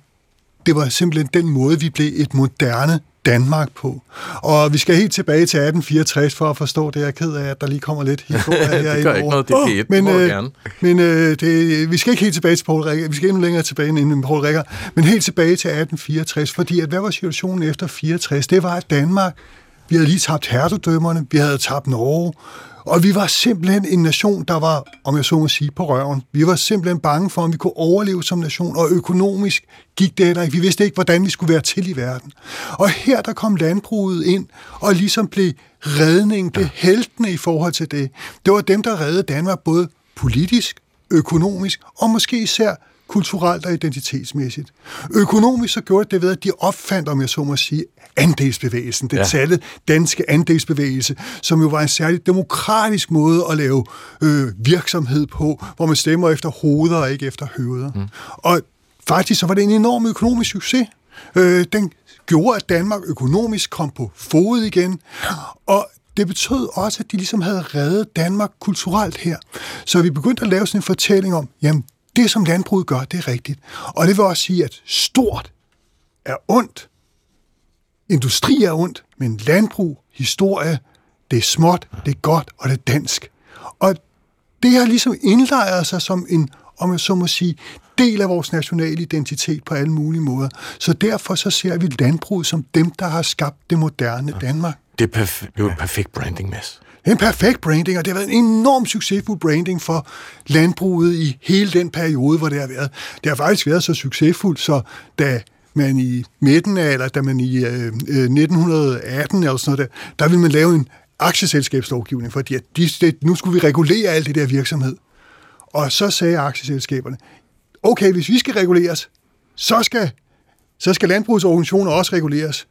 det var simpelthen den måde, vi blev et moderne Danmark på. Og vi skal helt tilbage til atten fireogtres for at forstå det. Jeg er ked af, at der lige kommer lidt historie her. Det gør ikke noget, det er et, men, øh, men øh, det, vi skal ikke helt tilbage til Poul Reichhardt. Vi skal endnu længere tilbage end Poul Reichhardt. Men helt tilbage til atten fireogtres, fordi at, hvad var situationen efter fireogtres? Det var, at Danmark, vi havde lige tabt hertugdømmerne, vi havde tabt Norge, og vi var simpelthen en nation, der var, om jeg så må sige, på røven. Vi var simpelthen bange for, om vi kunne overleve som nation, og økonomisk gik det heller ikke. Vi vidste ikke, hvordan vi skulle være til i verden. Og her der kom landbruget ind, og ligesom blev redningen, blev heltene i forhold til det. Det var dem, der reddede Danmark både politisk, økonomisk og måske især kulturelt og identitetsmæssigt. Økonomisk så gjorde det ved, at de opfandt, om jeg så må sige, andelsbevægelsen, den ja. satte danske andelsbevægelse, som jo var en særlig demokratisk måde at lave øh, virksomhed på, hvor man stemmer efter hoveder og ikke efter høveder. Mm. Og faktisk så var det en enorm økonomisk succes. Øh, den gjorde, at Danmark økonomisk kom på fod igen, og det betød også, at de ligesom havde reddet Danmark kulturelt her. Så vi begyndte at lave sådan en fortælling om, jamen, det, som landbruget gør, det er rigtigt. Og det vil også sige, at stort er ondt, industri er ondt, men landbrug, historie, det er småt, det er godt, og det er dansk. Og det har ligesom indlejret sig som en, om jeg så må sige, del af vores nationale identitet på alle mulige måder. Så derfor så ser vi landbruget som dem, der har skabt det moderne Danmark. Det er perf- det er perfekt branding, Mads. En perfekt branding, og det har været en enormt succesfuld branding for landbruget i hele den periode, hvor det har været. Det har faktisk været så succesfuldt, så da man i midten af, eller da man i øh, nitten atten eller sådan noget, der, der ville man lave en aktieselskabslovgivning, fordi at de, det, nu skulle vi regulere alt det der virksomhed. Og så sagde aktieselskaberne, okay, hvis vi skal reguleres, så skal, så skal landbrugsorganisationer også reguleres.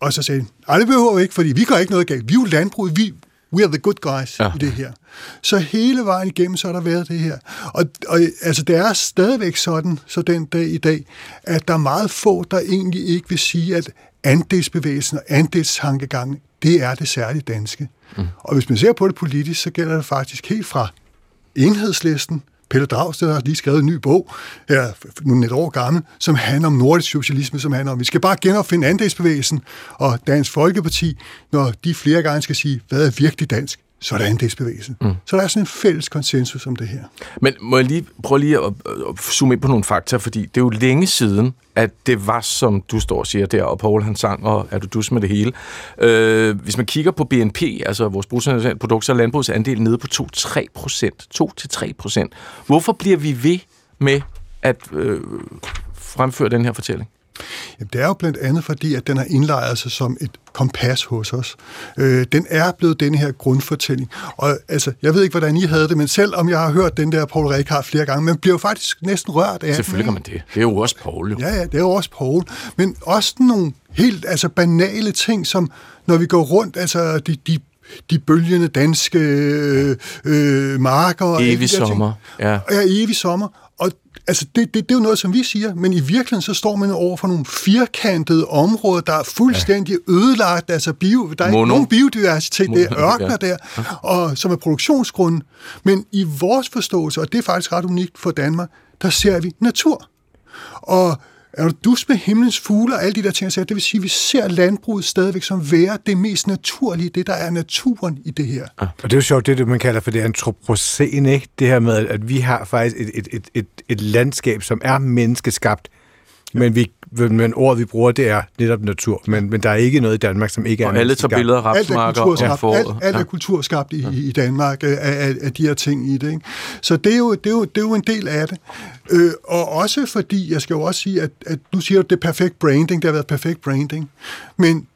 Og så sagde de, nej, det behøver vi ikke, fordi vi gør ikke noget galt. Vi er jo landbruget, vi We are the good guys ja. i det her. Så hele vejen igennem, så har der været det her. Og, og altså, det er stadigvæk sådan, så den dag i dag, at der er meget få, der egentlig ikke vil sige, at andelsbevægelsen og andelstankegangen, det er det særligt danske. Mm. Og hvis man ser på det politisk, så gælder det faktisk helt fra Enhedslisten Pelle Dragsted har lige skrevet en ny bog, her nu et år gammel, som handler om nordisk socialisme, som handler om, vi skal bare genopfinde andelsbevægelsen, og Dansk Folkeparti, når de flere gange skal sige, hvad er virkelig dansk, så er der andelsbevægelsen. Mm. Så der er sådan en fælles konsensus om det her. Men må jeg lige prøve lige at, at zoome ind på nogle fakta, fordi det er jo længe siden, at det var, som du står og siger der, og Poul han sang, og er du dus med det hele. Øh, hvis man kigger på B N P, altså vores bruttonationalprodukt, så er landbrugsandelen nede på to til tre procent. to til tre procent. Hvorfor bliver vi ved med at øh, fremføre den her fortælling? Jamen, det er jo blandt andet fordi, at den har indlejret sig som et kompas hos os. Øh, den er blevet den her grundfortælling. Og altså, jeg ved ikke, hvordan I havde det, men selvom jeg har hørt den der Poul Reichhardt flere gange, man bliver jo faktisk næsten rørt af. Selvfølgelig kan man det. Det er jo også Poul. Jo. Ja, ja, det er jo også Poul. Men også nogle helt altså, banale ting, som når vi går rundt, altså de, de de bølgende danske øh, øh, marker. Evig sommer. Ja. ja, evig sommer. Og altså, det, det, det er jo noget, som vi siger, men i virkeligheden, så står man over for nogle firkantede områder, der er fuldstændig ja. ødelagt, altså bio, der er Mono. ikke nogen biodiversitet, Mono. det er ørkner ja. der, og, som er produktionsgrunden. Men i vores forståelse, og det er faktisk ret unikt for Danmark, der ser vi natur. Og er du dus med himlens fugle og alle de der ting, det vil sige, at vi ser landbruget stadigvæk som være det mest naturlige, det der er naturen i det her. Ja. Og det er jo sjovt, det, det man kalder for det antropocen, ikke? Det her med, at vi har faktisk et, et, et, et, et landskab, som er menneskeskabt, ja. men vi men ord, vi bruger, det er netop natur, men, men der er ikke noget i Danmark, som ikke er... Og alle tager billeder af rapsmarker og foråret. Alt, alt er kulturskabt i, i Danmark af, af, af de her ting i det. Ikke? Så det er, jo, det, er jo, det er jo en del af det. Øh, og også fordi, jeg skal jo også sige, at, at nu siger du, det er perfekt branding, det har været perfekt branding, men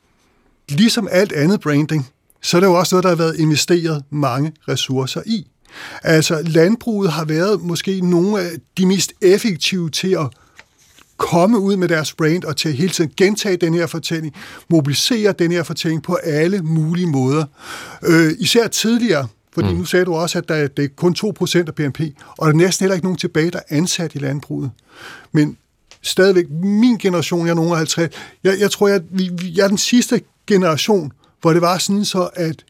ligesom alt andet branding, så er det jo også noget, der har været investeret mange ressourcer i. Altså, landbruget har været måske nogle af de mest effektive til at komme ud med deres brand og til hele tiden gentage den her fortælling, mobilisere den her fortælling på alle mulige måder. Øh, især tidligere, fordi mm. nu sagde du også, at der, det er kun to procent af B N P, og der er næsten heller ikke nogen tilbage, der er ansat i landbruget. Men stadigvæk, min generation, jeg er nogen af halvtreds, jeg, jeg tror, jeg, jeg er den sidste generation, hvor det var sådan så, at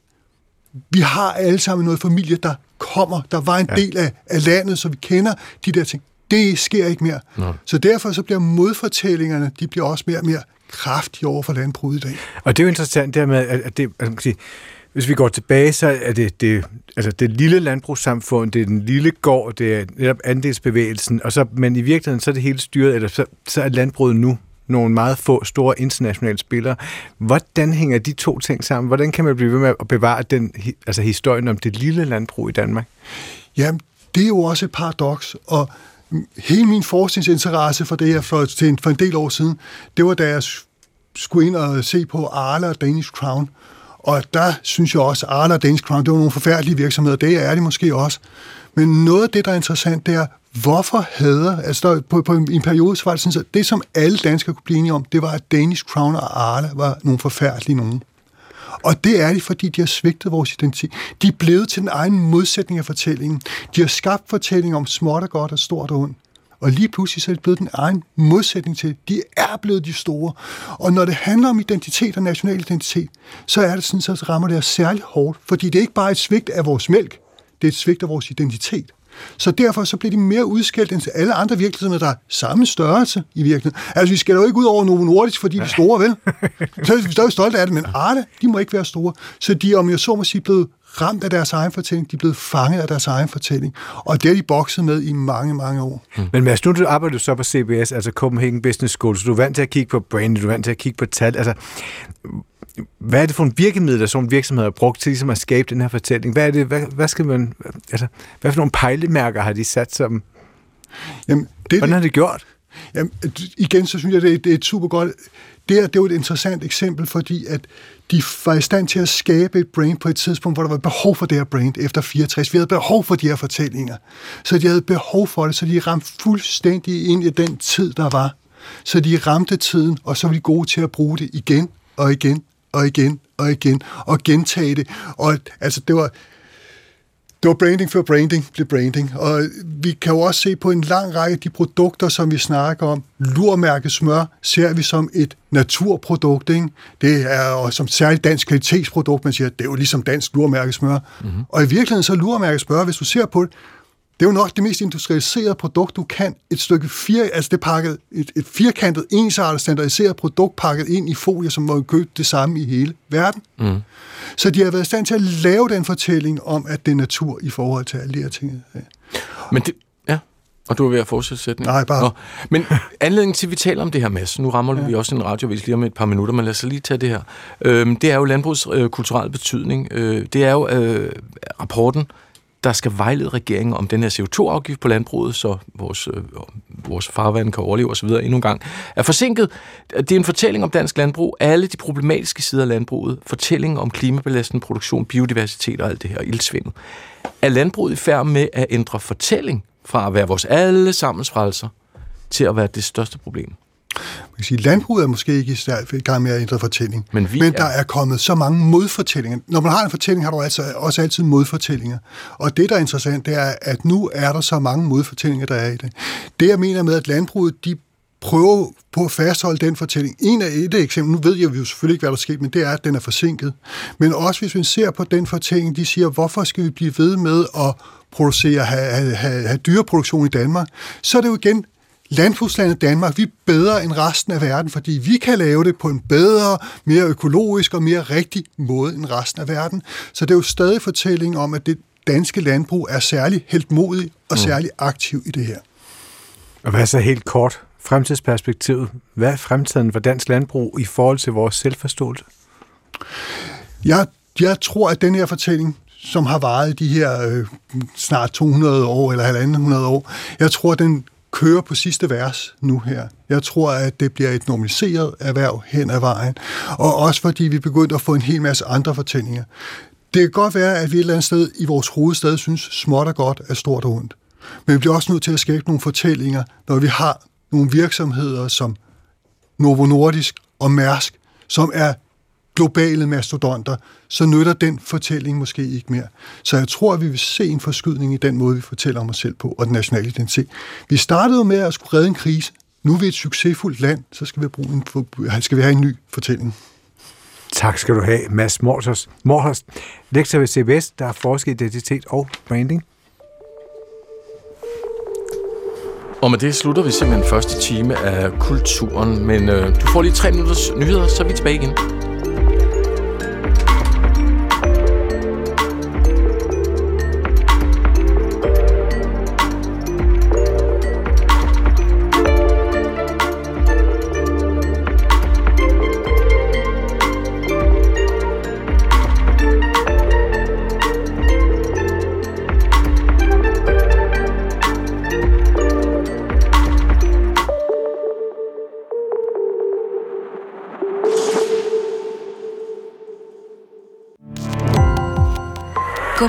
vi har alle sammen noget familie, der kommer, der var en ja. del af, af landet, så vi kender de der ting. Det sker ikke mere. Nå. Så derfor så bliver modfortællingerne, de bliver også mere og mere kraftige over for landbruget i dag. Og det er jo interessant dermed, at det, altså man kan sige, hvis vi går tilbage, så er det det, altså det lille landbrugssamfund, det er den lille gård, det er netop andelsbevægelsen, og så, men i virkeligheden så er det hele styret, eller så, så er landbruget nu nogle meget få store internationale spillere. Hvordan hænger de to ting sammen? Hvordan kan man blive ved med at bevare den, altså historien om det lille landbrug i Danmark? Jamen, det er jo også et paradoks, og hele min forskningsinteresse for det her for, for en del år siden, det var da jeg skulle ind og se på Arla og Danish Crown. Og der synes jeg også, Arla og Danish Crown, det var nogle forfærdelige virksomheder. Det er de måske også. Men noget af det, der er interessant, det er, hvorfor hader, altså der, på, på en periode, så var det sådan, at det, som alle danskere kunne blive enige om, det var, at Danish Crown og Arla var nogle forfærdelige nogen. Og det er det, fordi de har svigtet vores identitet. De er blevet til den egen modsætning af fortællingen. De har skabt fortællinger om småt og godt og stort og ondt. Og lige pludselig så er det blevet den egen modsætning til. De er blevet de store. Og når det handler om identitet og national identitet, så er det sådan, så rammer det os særligt hårdt. Fordi det er ikke bare et svigt af vores mælk. Det er et svigt af vores identitet. Så derfor så bliver de mere udskilt end alle andre virksomheder, der er samme størrelse i virkeligheden. Altså, vi skal jo ikke ud over Novo Nordisk, fordi de er store, vel? Så er vi stadig stolte af det, men Arla, de må ikke være store. Så de er, om jeg så må sige, blevet ramt af deres egen fortælling, de er blevet fanget af deres egen fortælling, og det har de bokset med i mange, mange år. Mm. Men Mads, nu arbejder du så på C B S, altså Copenhagen Business School, så du er vant til at kigge på branding, du er vant til at kigge på tal, altså... Hvad er det for en virkemiddel, der sådan en virksomhed har brugt til ligesom at skabe den her fortælling? Hvad er det, hvad, hvad skal man, altså, hvad for nogle pejlemærker har de sat som? Jamen, det, hvordan har de gjort? Jamen, igen, så synes jeg, det er, det er et super godt... Det her, det er jo et interessant eksempel, fordi at de var i stand til at skabe et brand på et tidspunkt, hvor der var behov for det her brand efter fireogtres. Vi havde behov for de her fortællinger. Så de havde behov for det, så de ramte fuldstændig ind i den tid, der var. Så de ramte tiden, og så var de gode til at bruge det igen og igen og igen, og igen, og gentage det. Og altså, det var, det var branding før branding blev branding. Og vi kan jo også se på en lang række af de produkter, som vi snakker om. Lurmærket smør ser vi som et naturprodukt, ikke? Det er jo som særligt dansk kvalitetsprodukt, man siger, det er jo ligesom dansk lurmærket smør. Mm-hmm. Og i virkeligheden så lurmærket smør, hvis du ser på det, Det er jo nok det mest industrialiserede produkt, du kan. Et stykke fir, altså det pakket, et, et firkantet, ensartet, standardiseret produkt pakket ind i folie, som må købe det samme i hele verden. Mm. Så de har været i stand til at lave den fortælling om, at det er natur i forhold til alle de her ting. Ja. Men det, ja, og du er ved at fortsætte sætningen. Nej, bare. Nå. Men anledningen til, at vi taler om det her, Mads, nu rammer ja. vi også en radiovis lige om et par minutter, men lad os lige tage det her. Øhm, det er jo landbrugs øh, kulturel betydning. Øh, det er jo øh, rapporten, der skal vejlede regeringen om den her C O to afgift på landbruget, så vores, øh, vores farvand kan overleve osv. endnu en gang, er forsinket. Det er en fortælling om dansk landbrug, alle de problematiske sider af landbruget, fortællingen om klimabelastning, produktion, biodiversitet og alt det her, iltsvindet. Er landbruget i færd med at ændre fortælling fra at være vores allesammens frelser til at være det største problem? Man kan sige, at landbruget er måske ikke i gang med at ændre fortælling, men, men der er... er kommet så mange modfortællinger. Når man har en fortælling, har du altså også altid modfortællinger. Og det, der er interessant, det er, at nu er der så mange modfortællinger, der er i det. Det, jeg mener med, at landbruget, de prøver på at fastholde den fortælling. En af et eksempel, nu ved jeg jo selvfølgelig ikke, hvad der er sket, men det er, at den er forsinket. Men også hvis vi ser på den fortælling, de siger, hvorfor skal vi blive ved med at producere, have, have, have dyreproduktion i Danmark, så er det jo igen landbrugslandet Danmark, vi er bedre end resten af verden, fordi vi kan lave det på en bedre, mere økologisk og mere rigtig måde end resten af verden. Så det er jo stadig fortællingen om, at det danske landbrug er særlig heltmodig og mm. særlig aktiv i det her. Og hvad så helt kort? Fremtidsperspektivet. Hvad er fremtiden for dansk landbrug i forhold til vores selvforståelse? Jeg, jeg tror, at den her fortælling, som har varet de her øh, snart to hundrede år eller halvanden hundrede år, jeg tror, at den kører på sidste vers nu her. Jeg tror, at det bliver et normaliseret erhverv hen ad vejen. Og også fordi vi begyndte at få en hel masse andre fortællinger. Det kan godt være, at vi et eller andet sted i vores hovedstad synes, småt og godt er stort og ondt. Men vi bliver også nødt til at skabe nogle fortællinger, når vi har nogle virksomheder som Novo Nordisk og Mærsk, som er globale mastodonter, så nytter den fortælling måske ikke mere. Så jeg tror, at vi vil se en forskydning i den måde, vi fortæller om os selv på, og den nationale identitet. Vi startede med at skulle redde en krise. Nu er vi et succesfuldt land, så skal vi, bruge en, skal vi have en ny fortælling. Tak skal du have, Mads Morsøs. Morsøs, lektor ved C B S, der har forsket identitet og branding. Og med det slutter vi simpelthen første time af kulturen, men øh, du får lige tre minutters nyheder, så er vi tilbage igen. Gå